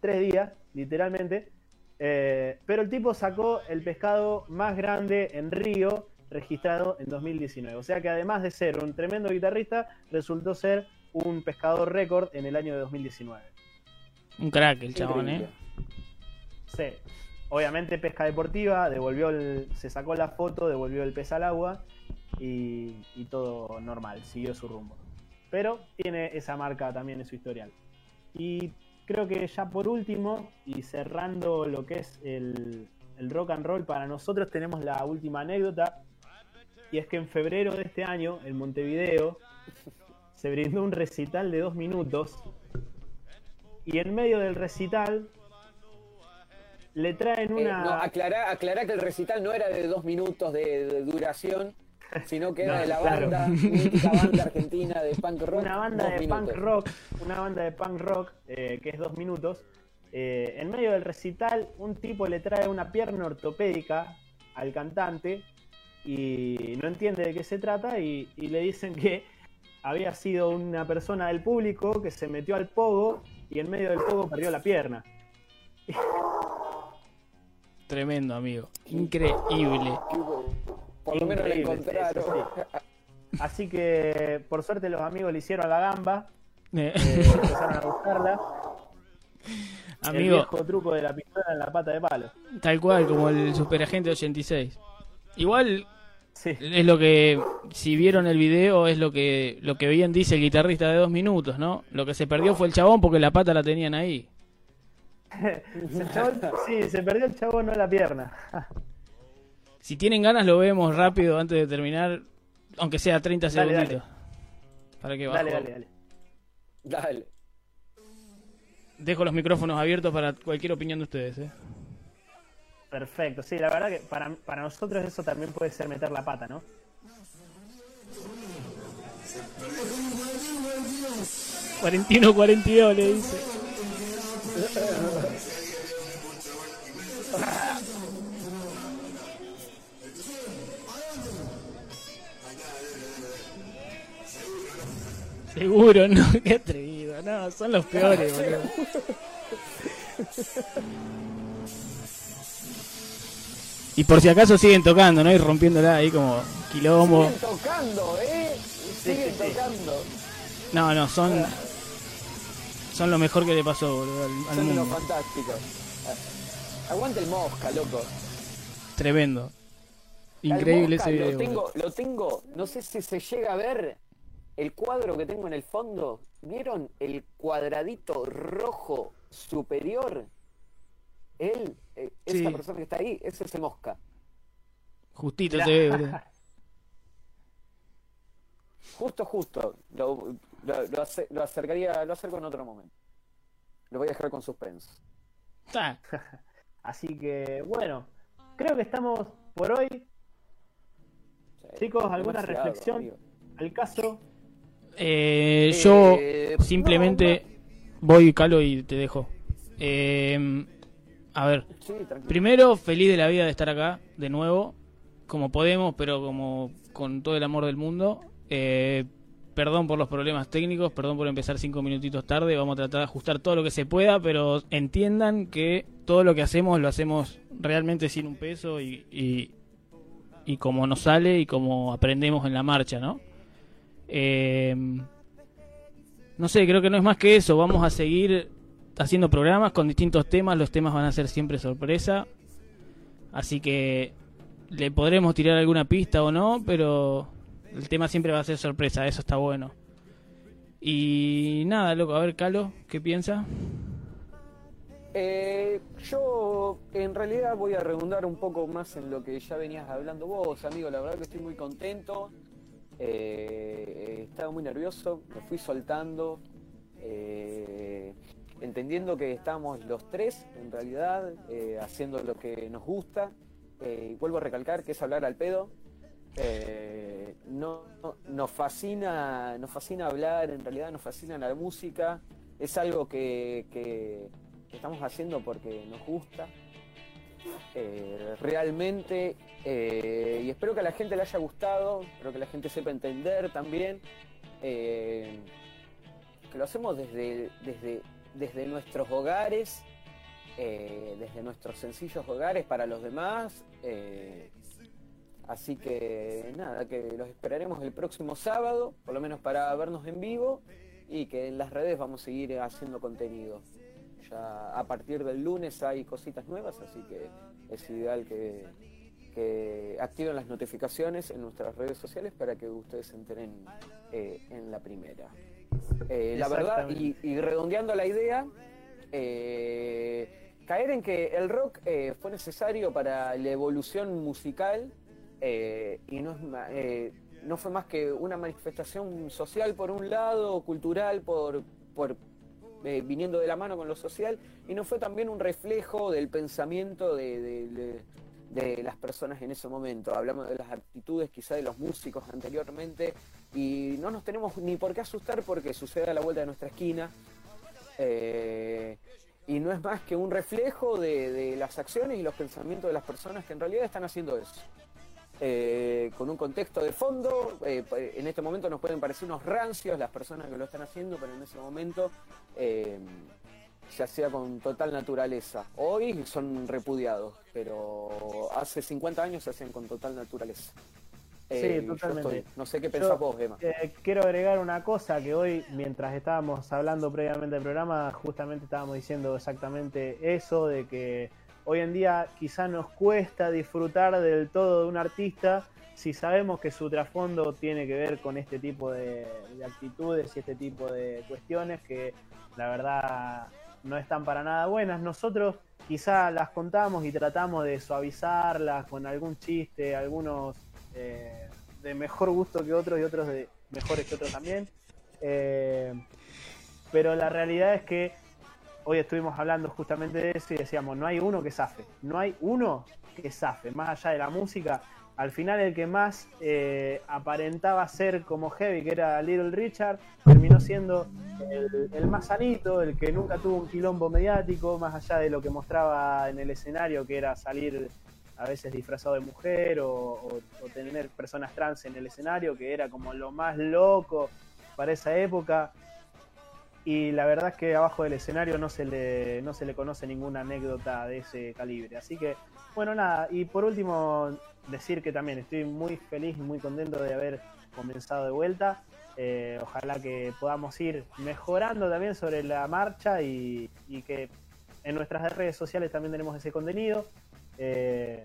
tres días, literalmente, eh, pero el tipo sacó el pescado más grande en Río, registrado en dos mil diecinueve. O sea que además de ser un tremendo guitarrista, resultó ser... un pescador récord en el año de dos mil diecinueve. Un crack el chabón, ¿eh? Sí. Obviamente pesca deportiva, devolvió el, se sacó la foto, devolvió el pez al agua y, y todo normal, siguió su rumbo. Pero tiene esa marca también en su historial. Y creo que ya por último, y cerrando lo que es el, el rock and roll, para nosotros tenemos la última anécdota, y es que en febrero de este año, en Montevideo, se brindó un recital de dos minutos y en medio del recital le traen una... Eh, no, aclará, aclará que el recital no era de dos minutos de, de duración, sino que era no, de la claro. banda, la banda argentina de punk rock. Una banda de minutos. punk rock, una banda de punk rock eh, que es dos minutos. Eh, en medio del recital un tipo le trae una pierna ortopédica al cantante y no entiende de qué se trata y, y le dicen que había sido una persona del público que se metió al pogo y en medio del pogo perdió la pierna. Tremendo, amigo. Increíble. Por lo menos lo encontraron. Sí. Así que, por suerte, los amigos le hicieron la gamba. Eh. Eh, empezaron a buscarla. Amigo, el viejo truco de la pistola en la pata de palo. Tal cual, como el superagente ochenta y seis. Igual... Sí. Es lo que, si vieron el video, es lo que lo que bien dice el guitarrista de dos minutos, ¿no? Lo que se perdió fue el chabón porque la pata la tenían ahí. se chabón, sí, se perdió el chabón, no la pierna. Si tienen ganas lo vemos rápido antes de terminar, aunque sea treinta dale, segunditos. Dale. Para que bajo. Dale, dale, dale. Dale. Dejo los micrófonos abiertos para cualquier opinión de ustedes, ¿eh? Perfecto, sí, la verdad que para, para nosotros eso también puede ser meter la pata, ¿no? cuarenta y uno cuarenta y dos le dice. Seguro, no, qué atrevido, no, son los peores, boludo. Y por si acaso siguen tocando, ¿no? Y rompiéndola ahí como quilombo. Siguen tocando, ¿eh? Siguen tocando. No, no, son... Son lo mejor que le pasó, boludo, al, al mundo. Son fantásticos. Aguante el Mosca, loco. Tremendo. Increíble ese video. Lo tengo, lo tengo, no sé si se llega a ver... El cuadro que tengo en el fondo, ¿vieron el cuadradito rojo superior? Él, eh, sí. Esa persona que está ahí, ese es el Mosca. Justito la... se ve, bro. Justo, justo. Lo, lo, lo, hace, lo acercaría, lo acerco en otro momento. Lo voy a dejar con suspenso. Ah. Así que, bueno, creo que estamos por hoy. Sí, chicos, ¿alguna reflexión al caso? Eh, eh, yo simplemente no, no. voy, Calo, y te dejo. Eh, a ver, sí, primero, feliz de la vida de estar acá, de nuevo, como podemos, pero como con todo el amor del mundo. Eh, perdón por los problemas técnicos, perdón por empezar cinco minutitos tarde, vamos a tratar de ajustar todo lo que se pueda, pero entiendan que todo lo que hacemos lo hacemos realmente sin un peso y, y, y como nos sale y como aprendemos en la marcha, ¿no? Eh, no sé, creo que no es más que eso. Vamos a seguir haciendo programas con distintos temas. Los temas van a ser siempre sorpresa. Así que le podremos tirar alguna pista o no, pero el tema siempre va a ser sorpresa. Eso está bueno. Y nada, loco. A ver, Calo, ¿qué piensa? Eh, yo en realidad voy a redundar un poco más en lo que ya venías hablando vos, amigo. La verdad que estoy muy contento. Eh, estaba muy nervioso, me fui soltando, eh, entendiendo que estamos los tres en realidad, eh, haciendo lo que nos gusta, eh, y vuelvo a recalcar que es hablar al pedo. eh, no, no, nos fascina nos fascina hablar, en realidad nos fascina la música, es algo que, que estamos haciendo porque nos gusta. Eh, realmente, eh, y espero que a la gente le haya gustado, espero que la gente sepa entender también, eh, que lo hacemos desde, desde, desde nuestros hogares, eh, desde nuestros sencillos hogares para los demás, eh, así que nada, que los esperaremos el próximo sábado, por lo menos para vernos en vivo, y que en las redes vamos a seguir haciendo contenido. Ya a partir del lunes hay cositas nuevas, así que es ideal que, que activen las notificaciones en nuestras redes sociales para que ustedes se enteren, eh, en la primera. Eh, la verdad, y, y redondeando la idea, eh, caer en que el rock, eh, fue necesario para la evolución musical, eh, y no, es, eh, no fue más que una manifestación social por un lado, cultural por... por Eh, viniendo de la mano con lo social, y no fue también un reflejo del pensamiento de, de, de, de las personas en ese momento. Hablamos de las actitudes quizá de los músicos anteriormente, y no nos tenemos ni por qué asustar porque sucede a la vuelta de nuestra esquina, eh, y no es más que un reflejo de, de las acciones y los pensamientos de las personas que en realidad están haciendo eso. Eh, con un contexto de fondo, eh, en este momento nos pueden parecer unos rancios las personas que lo están haciendo, pero en ese momento, eh, se hacía con total naturaleza. Hoy son repudiados, pero hace cincuenta años se hacían con total naturaleza. Eh, sí, totalmente. Estoy, no sé qué pensás yo, vos, Emma. Eh, quiero agregar una cosa que hoy, mientras estábamos hablando previamente del programa, justamente estábamos diciendo exactamente eso, de que hoy en día quizá nos cuesta disfrutar del todo de un artista si sabemos que su trasfondo tiene que ver con este tipo de, de actitudes y este tipo de cuestiones que la verdad no están para nada buenas. Nosotros quizá las contamos y tratamos de suavizarlas con algún chiste, algunos, eh, de mejor gusto que otros y otros de mejores que otros también. Eh, Pero la realidad es que hoy estuvimos hablando justamente de eso y decíamos, no hay uno que zafe, no hay uno que zafe, más allá de la música. Al final el que más eh, aparentaba ser como heavy, que era Little Richard, terminó siendo el, el más sanito, el que nunca tuvo un quilombo mediático, más allá de lo que mostraba en el escenario, que era salir a veces disfrazado de mujer o, o, o tener personas trans en el escenario, que era como lo más loco para esa época. Y la verdad es que abajo del escenario no se le, no se le conoce ninguna anécdota de ese calibre. Así que, bueno, nada. Y por último, decir que también estoy muy feliz y muy contento de haber comenzado de vuelta. Eh, ojalá que podamos ir mejorando también sobre la marcha y, y que en nuestras redes sociales también tenemos ese contenido. Eh,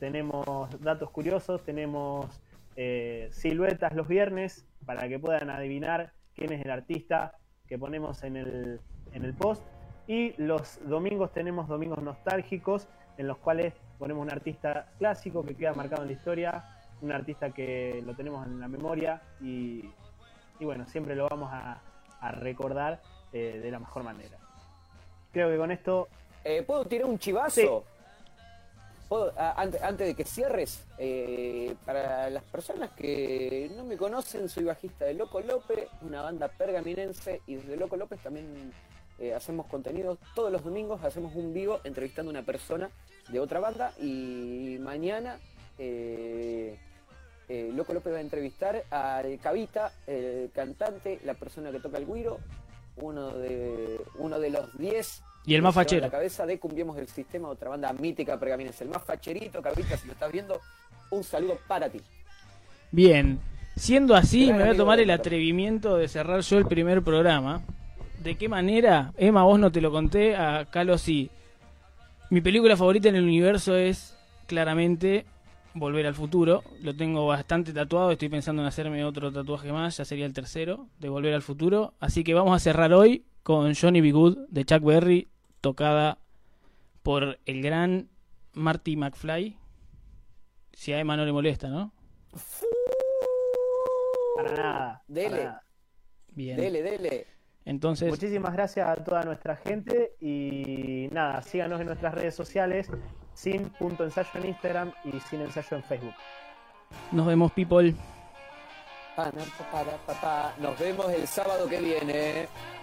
tenemos datos curiosos, tenemos eh, siluetas los viernes para que puedan adivinar quién es el artista que ponemos en el, en el post, y los domingos tenemos domingos nostálgicos en los cuales ponemos un artista clásico que queda marcado en la historia, un artista que lo tenemos en la memoria y, y bueno, siempre lo vamos a, a recordar eh, de la mejor manera. Creo que con esto... Eh, ¿Puedo tirar un chivazo? Sí. ¿Puedo, a, antes, antes de que cierres, eh, para las personas que no me conocen, soy bajista de Loco Lope, una banda pergaminense, y desde Loco Lope también... Eh, hacemos contenido todos los domingos, hacemos un vivo entrevistando a una persona de otra banda, y mañana eh, eh, Loco López va a entrevistar al Cavita, el cantante, la persona que toca el güiro, uno de uno de los diez y el más fachero, la cabeza de Cumbiemos del Sistema, otra banda mítica pergaminense, el más facherito. Cavita, si lo estás viendo, un saludo para ti. Bien, siendo así, gran me voy a tomar el atrevimiento de cerrar yo el primer programa. ¿De qué manera? Emma, vos no te lo conté, a Calo sí. Mi película favorita en el universo es, claramente, Volver al Futuro. Lo tengo bastante tatuado, estoy pensando en hacerme otro tatuaje más, ya sería el tercero, de Volver al Futuro. Así que vamos a cerrar hoy con Johnny B. Goode, de Chuck Berry, tocada por el gran Marty McFly. Si a Emma no le molesta, ¿no? Para nada. Dele. Para nada. Bien. Dele, dele. Entonces... Muchísimas gracias a toda nuestra gente y nada, síganos en nuestras redes sociales, sin punto ensayo en Instagram y Cine Ensayo en Facebook. Nos vemos, people. Nos vemos el sábado que viene.